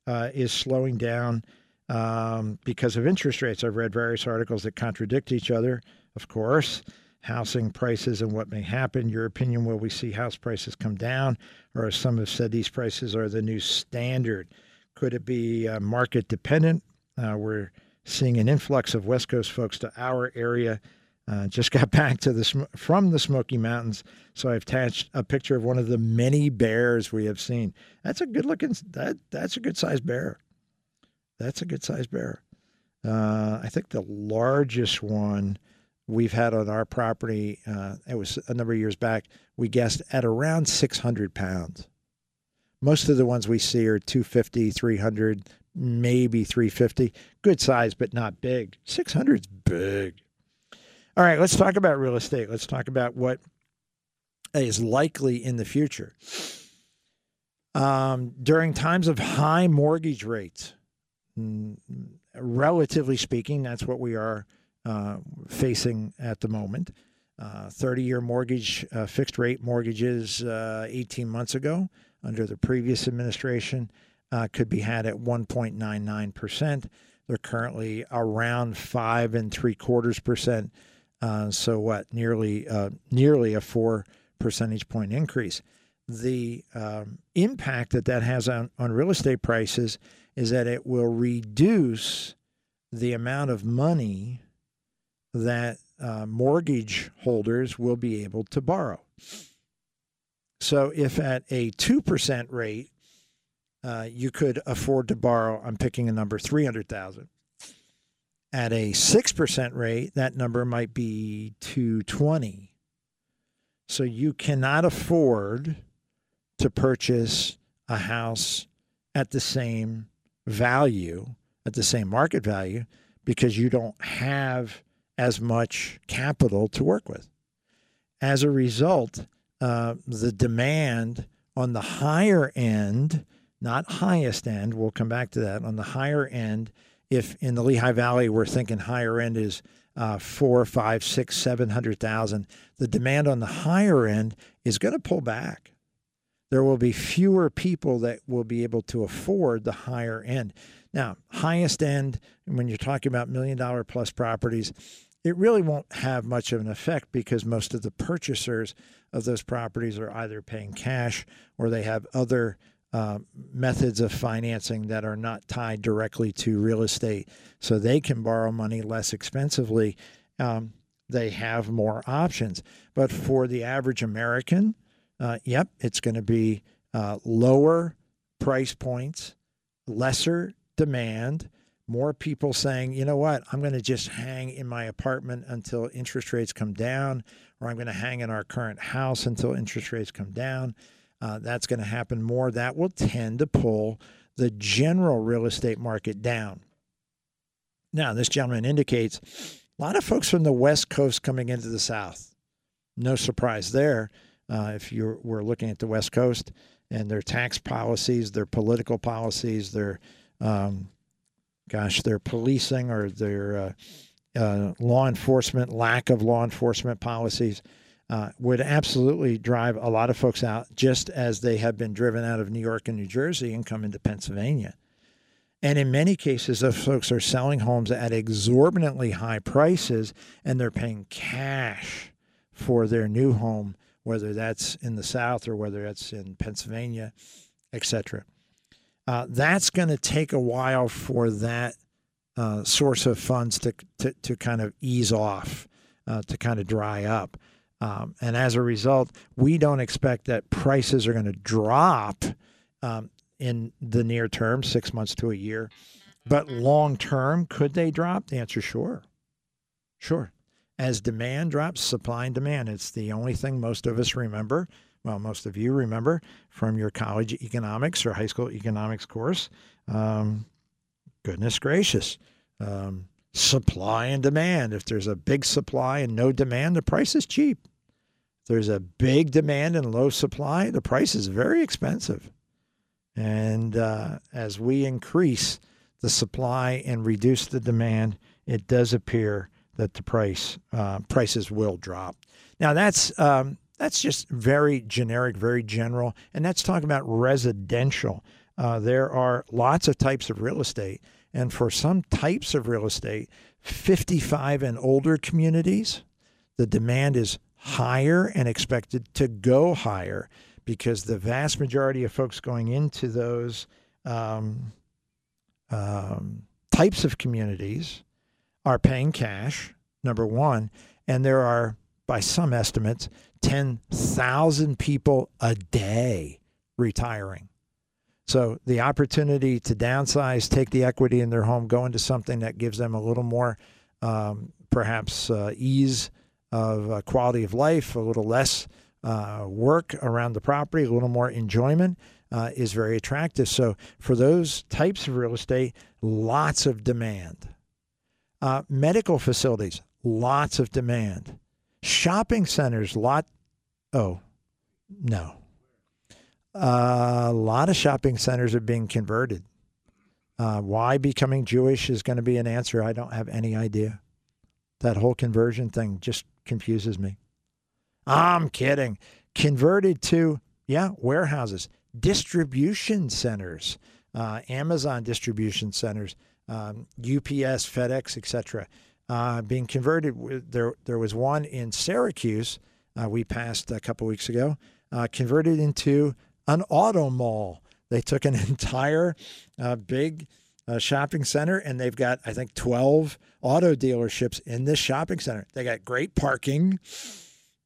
uh, is slowing down um, because of interest rates. I've read various articles that contradict each other, of course. Housing prices and what may happen. Your opinion, will we see house prices come down? Or as some have said, these prices are the new standard. Could it be uh, market dependent? Uh, we're seeing an influx of West Coast folks to our area. Uh, just got back to the from the Smoky Mountains, so I've attached a picture of one of the many bears we have seen. That's a good looking. That that's a good sized bear. That's a good sized bear. Uh, I think the largest one we've had on our property. Uh, it was a number of years back. We guessed at around six hundred pounds. Most of the ones we see are two fifty, three hundred, maybe three fifty. Good size, but not big. six hundred's big. All right, let's talk about real estate. Let's talk about what is likely in the future. Um, during times of high mortgage rates, relatively speaking, that's what we are uh, facing at the moment. Uh, thirty-year mortgage, uh, fixed-rate mortgages uh, eighteen months ago under the previous administration uh, could be had at one point nine nine percent. They're currently around five and three quarters percent. Uh, so what? Nearly, uh, nearly a four percentage point increase. The um, impact that that has on, on real estate prices is that it will reduce the amount of money that uh, mortgage holders will be able to borrow. So if at a two percent rate, uh, you could afford to borrow, I'm picking a number, three hundred thousand dollars. At a six percent rate, that number might be two hundred twenty thousand dollars. So you cannot afford to purchase a house at the same value, at the same market value, because you don't have as much capital to work with. As a result, uh, the demand on the higher end, not highest end, we'll come back to that, on the higher end. If in the Lehigh Valley, we're thinking higher end is uh, four, five, six, seven hundred thousand, the demand on the higher end is going to pull back. There will be fewer people that will be able to afford the higher end. Now, highest end, when you're talking about million dollar plus properties, it really won't have much of an effect because most of the purchasers of those properties are either paying cash or they have other uh, methods of financing that are not tied directly to real estate. So they can borrow money less expensively. Um, they have more options. But for the average American, uh, yep, it's going to be uh, lower price points, lesser demand, more people saying, you know what, I'm going to just hang in my apartment until interest rates come down, or I'm going to hang in our current house until interest rates come down. Uh, that's going to happen more. That will tend to pull the general real estate market down. Now, this gentleman indicates a lot of folks from the West Coast coming into the South. No surprise there. Uh, if you were looking at the West Coast and their tax policies, their political policies, their um, Gosh, their policing or their uh, uh, law enforcement, lack of law enforcement policies uh, would absolutely drive a lot of folks out, just as they have been driven out of New York and New Jersey and come into Pennsylvania. And in many cases, those folks are selling homes at exorbitantly high prices, and they're paying cash for their new home, whether that's in the South or whether that's in Pennsylvania, et cetera. Uh, that's going to take a while for that uh, source of funds to, to, to kind of ease off, uh, to kind of dry up. Um, and as a result, we don't expect that prices are going to drop um, in the near term, six months to a year. But long term, could they drop? The answer is sure. Sure. As demand drops, supply and demand. It's the only thing most of us remember. Well, most of you remember from your college economics or high school economics course. Um, goodness gracious. Um, supply and demand. If there's a big supply and no demand, the price is cheap. If there's a big demand and low supply, the price is very expensive. And uh, as we increase the supply and reduce the demand, it does appear that the price uh, prices will drop. Now, that's... Um, That's just very generic, very general. And that's talking about residential. Uh, there are lots of types of real estate. And for some types of real estate, fifty-five and older communities, the demand is higher and expected to go higher because the vast majority of folks going into those um, um, types of communities are paying cash, number one. And there are, by some estimates, ten thousand people a day retiring. So the opportunity to downsize, take the equity in their home, go into something that gives them a little more, um, perhaps uh, ease of uh, quality of life, a little less uh, work around the property, a little more enjoyment uh, is very attractive. So for those types of real estate, lots of demand. Uh, medical facilities, lots of demand. Shopping centers, lot, oh, no. Uh, a lot of shopping centers are being converted. Uh, why becoming Jewish is going to be an answer, I don't have any idea. That whole conversion thing just confuses me. I'm kidding. Converted to, yeah, warehouses, distribution centers, uh, Amazon distribution centers, um, U P S, FedEx, et cetera. Uh, being converted, there there was one in Syracuse uh, we passed a couple weeks ago, uh, converted into an auto mall. They took an entire uh, big uh, shopping center, and they've got, I think, twelve auto dealerships in this shopping center. They got great parking.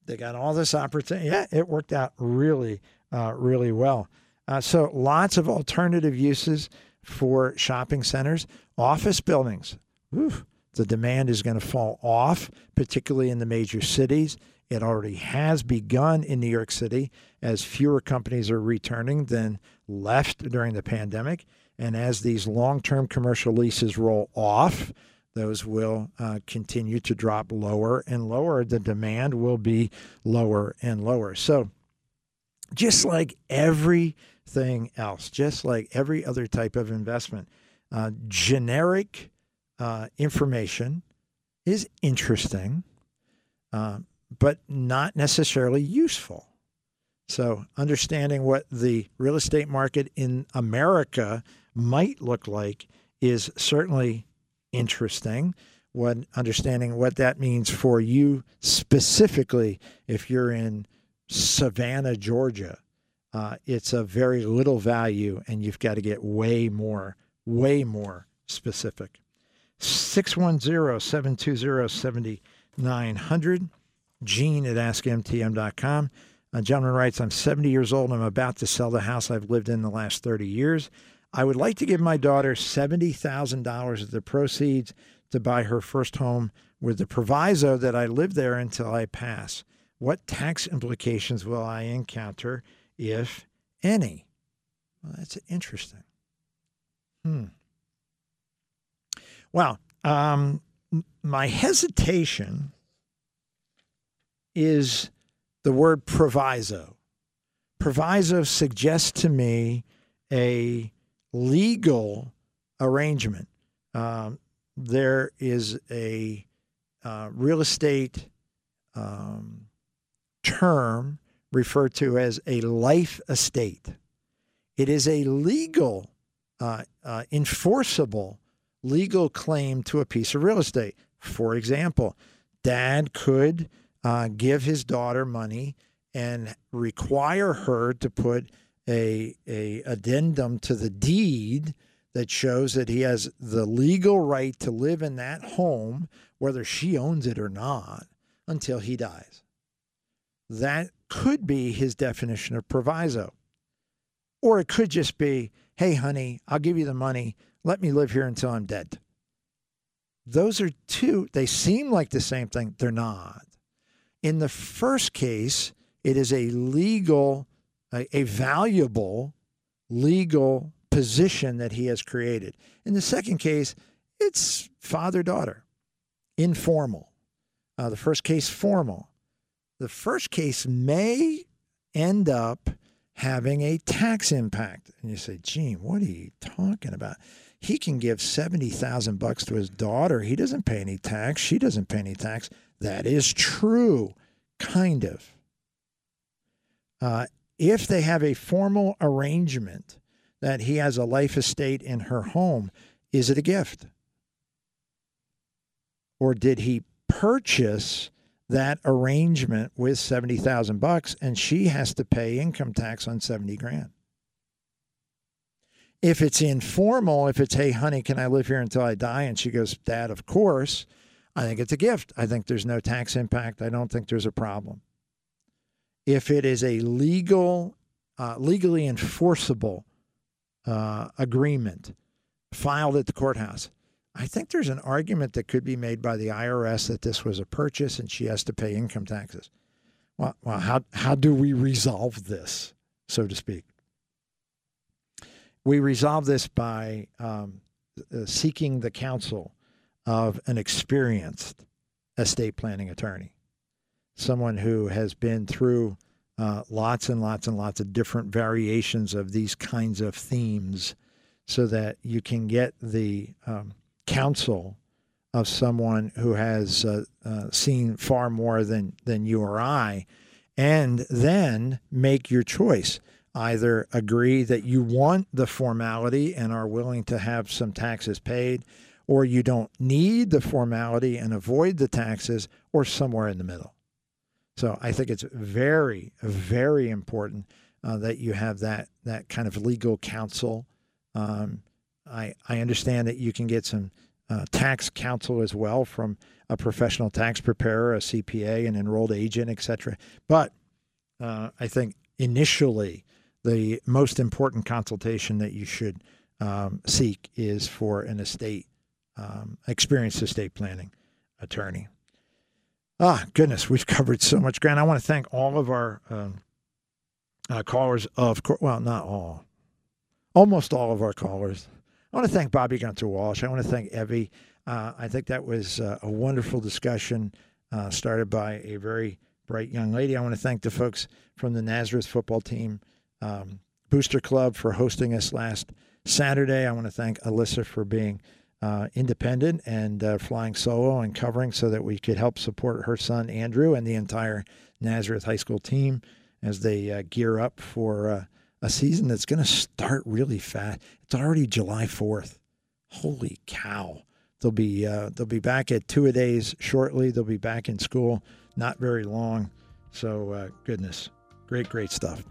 They got all this opportunity. Yeah, it worked out really, uh, really well. Uh, so lots of alternative uses for shopping centers. Office buildings. Whew. The demand is going to fall off, particularly in the major cities. It already has begun in New York City as fewer companies are returning than left during the pandemic. And as these long-term commercial leases roll off, those will uh, continue to drop lower and lower. The demand will be lower and lower. So just like everything else, just like every other type of investment, uh, generic Uh, information is interesting, uh, but not necessarily useful. So understanding what the real estate market in America might look like is certainly interesting. When understanding what that means for you specifically, if you're in Savannah, Georgia, uh, it's of very little value, and you've got to get way more, way more specific. six one zero, seven two zero, seven nine zero zero, Gene at ask M T M dot com. A gentleman writes, I'm seventy years old, and I'm about to sell the house I've lived in the last thirty years. I would like to give my daughter seventy thousand dollars of the proceeds to buy her first home with the proviso that I live there until I pass. What tax implications will I encounter, if any? Well, that's interesting. Hmm. Well, um, my hesitation is the word proviso. Proviso suggests to me a legal arrangement. Um, there is a uh, real estate um, term referred to as a life estate. It is a legal, uh, uh, enforceable legal claim to a piece of real estate. For example, dad could uh, give his daughter money and require her to put a, a addendum to the deed that shows that he has the legal right to live in that home, whether she owns it or not, until he dies. That could be his definition of proviso. Or it could just be, hey, honey, I'll give you the money. Let me live here until I'm dead. Those are two, they seem like the same thing. They're not. In the first case, it is a legal, a, a valuable legal position that he has created. In the second case, it's father-daughter, informal. Uh, the first case, formal. The first case may end up having a tax impact. And you say, Gene, what are you talking about? He can give seventy thousand bucks to his daughter. He doesn't pay any tax. She doesn't pay any tax. That is true, kind of. Uh, if they have a formal arrangement that he has a life estate in her home, is it a gift? Or did he purchase that arrangement with seventy thousand bucks, and she has to pay income tax on seventy grand. If it's informal, if it's, hey, honey, can I live here until I die? And she goes, dad, of course. I think it's a gift. I think there's no tax impact. I don't think there's a problem. If it is a legal, uh, legally enforceable uh, agreement filed at the courthouse, I think there's an argument that could be made by the I R S that this was a purchase and she has to pay income taxes. Well, well how, how do we resolve this, so to speak? We resolve this by um, seeking the counsel of an experienced estate planning attorney, someone who has been through uh, lots and lots and lots of different variations of these kinds of themes, so that you can get the um, counsel of someone who has uh, uh, seen far more than, than you or I, and then make your choice. Either agree that you want the formality and are willing to have some taxes paid, or you don't need the formality and avoid the taxes, or somewhere in the middle. So I think it's very, very important uh, that you have that, that kind of legal counsel. Um, I, I understand that you can get some uh, tax counsel as well from a professional tax preparer, a C P A, an enrolled agent, et cetera. But uh, I think initially the most important consultation that you should um, seek is for an estate, um, experienced estate planning attorney. Ah, goodness, we've covered so much ground. I want to thank all of our um, uh, callers, of course. Well, not all, almost all of our callers. I want to thank Bobby Gunther Walsh. I want to thank Evie. Uh, I think that was uh, a wonderful discussion uh, started by a very bright young lady. I want to thank the folks from the Nazareth football team um, Booster Club for hosting us last Saturday. I want to thank Alyssa for being uh, independent and uh, flying solo and covering so that we could help support her son, Andrew, and the entire Nazareth High School team as they uh, gear up for uh, a season that's going to start really fast. It's already July fourth. Holy cow. They'll be uh, they'll be back at two-a-days shortly. They'll be back in school not very long. So, uh, goodness, great, great stuff.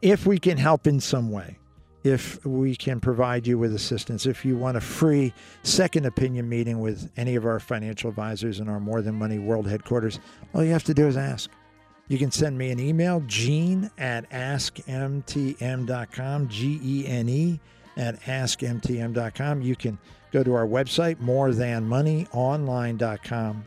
If we can help in some way, if we can provide you with assistance, if you want a free second opinion meeting with any of our financial advisors in our More Than Money World Headquarters, all you have to do is ask. You can send me an email, Gene at ask m t m dot com, G E N E at ask m t m dot com. You can go to our website, more than money online dot com.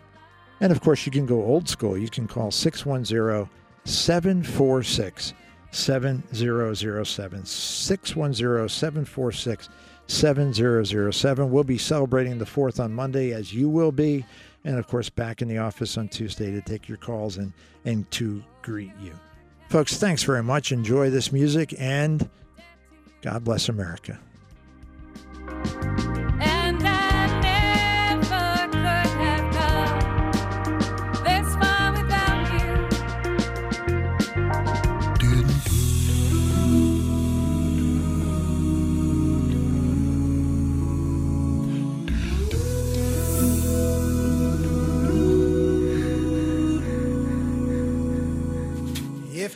And, of course, you can go old school. You can call six one zero, seven four six, seven zero zero seven, six one zero, seven four six, seven zero zero seven. We'll be celebrating the fourth on Monday, as you will be, and, of course, back in the office on Tuesday to take your calls and, and to greet you. Folks, thanks very much. Enjoy this music, and God bless America. If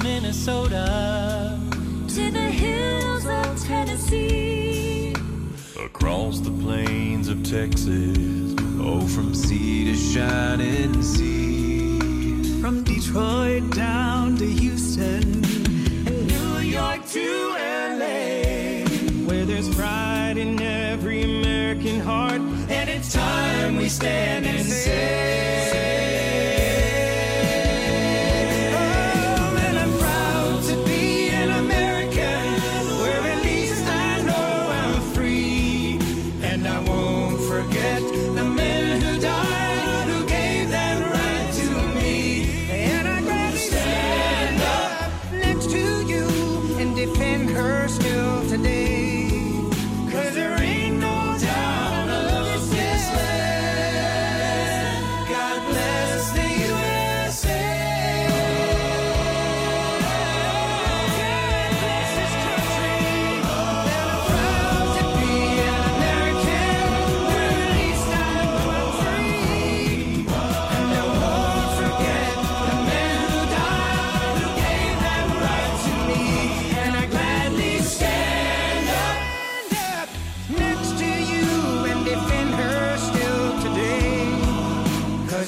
Minnesota to the hills of Tennessee, across the plains of Texas, oh, from sea to shining sea, from Detroit down to Houston and New York to L A, where there's pride in every American heart, and it's time we stand and say.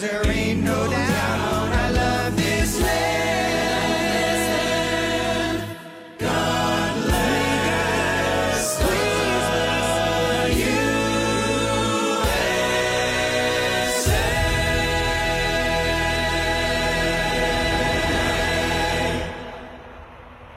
There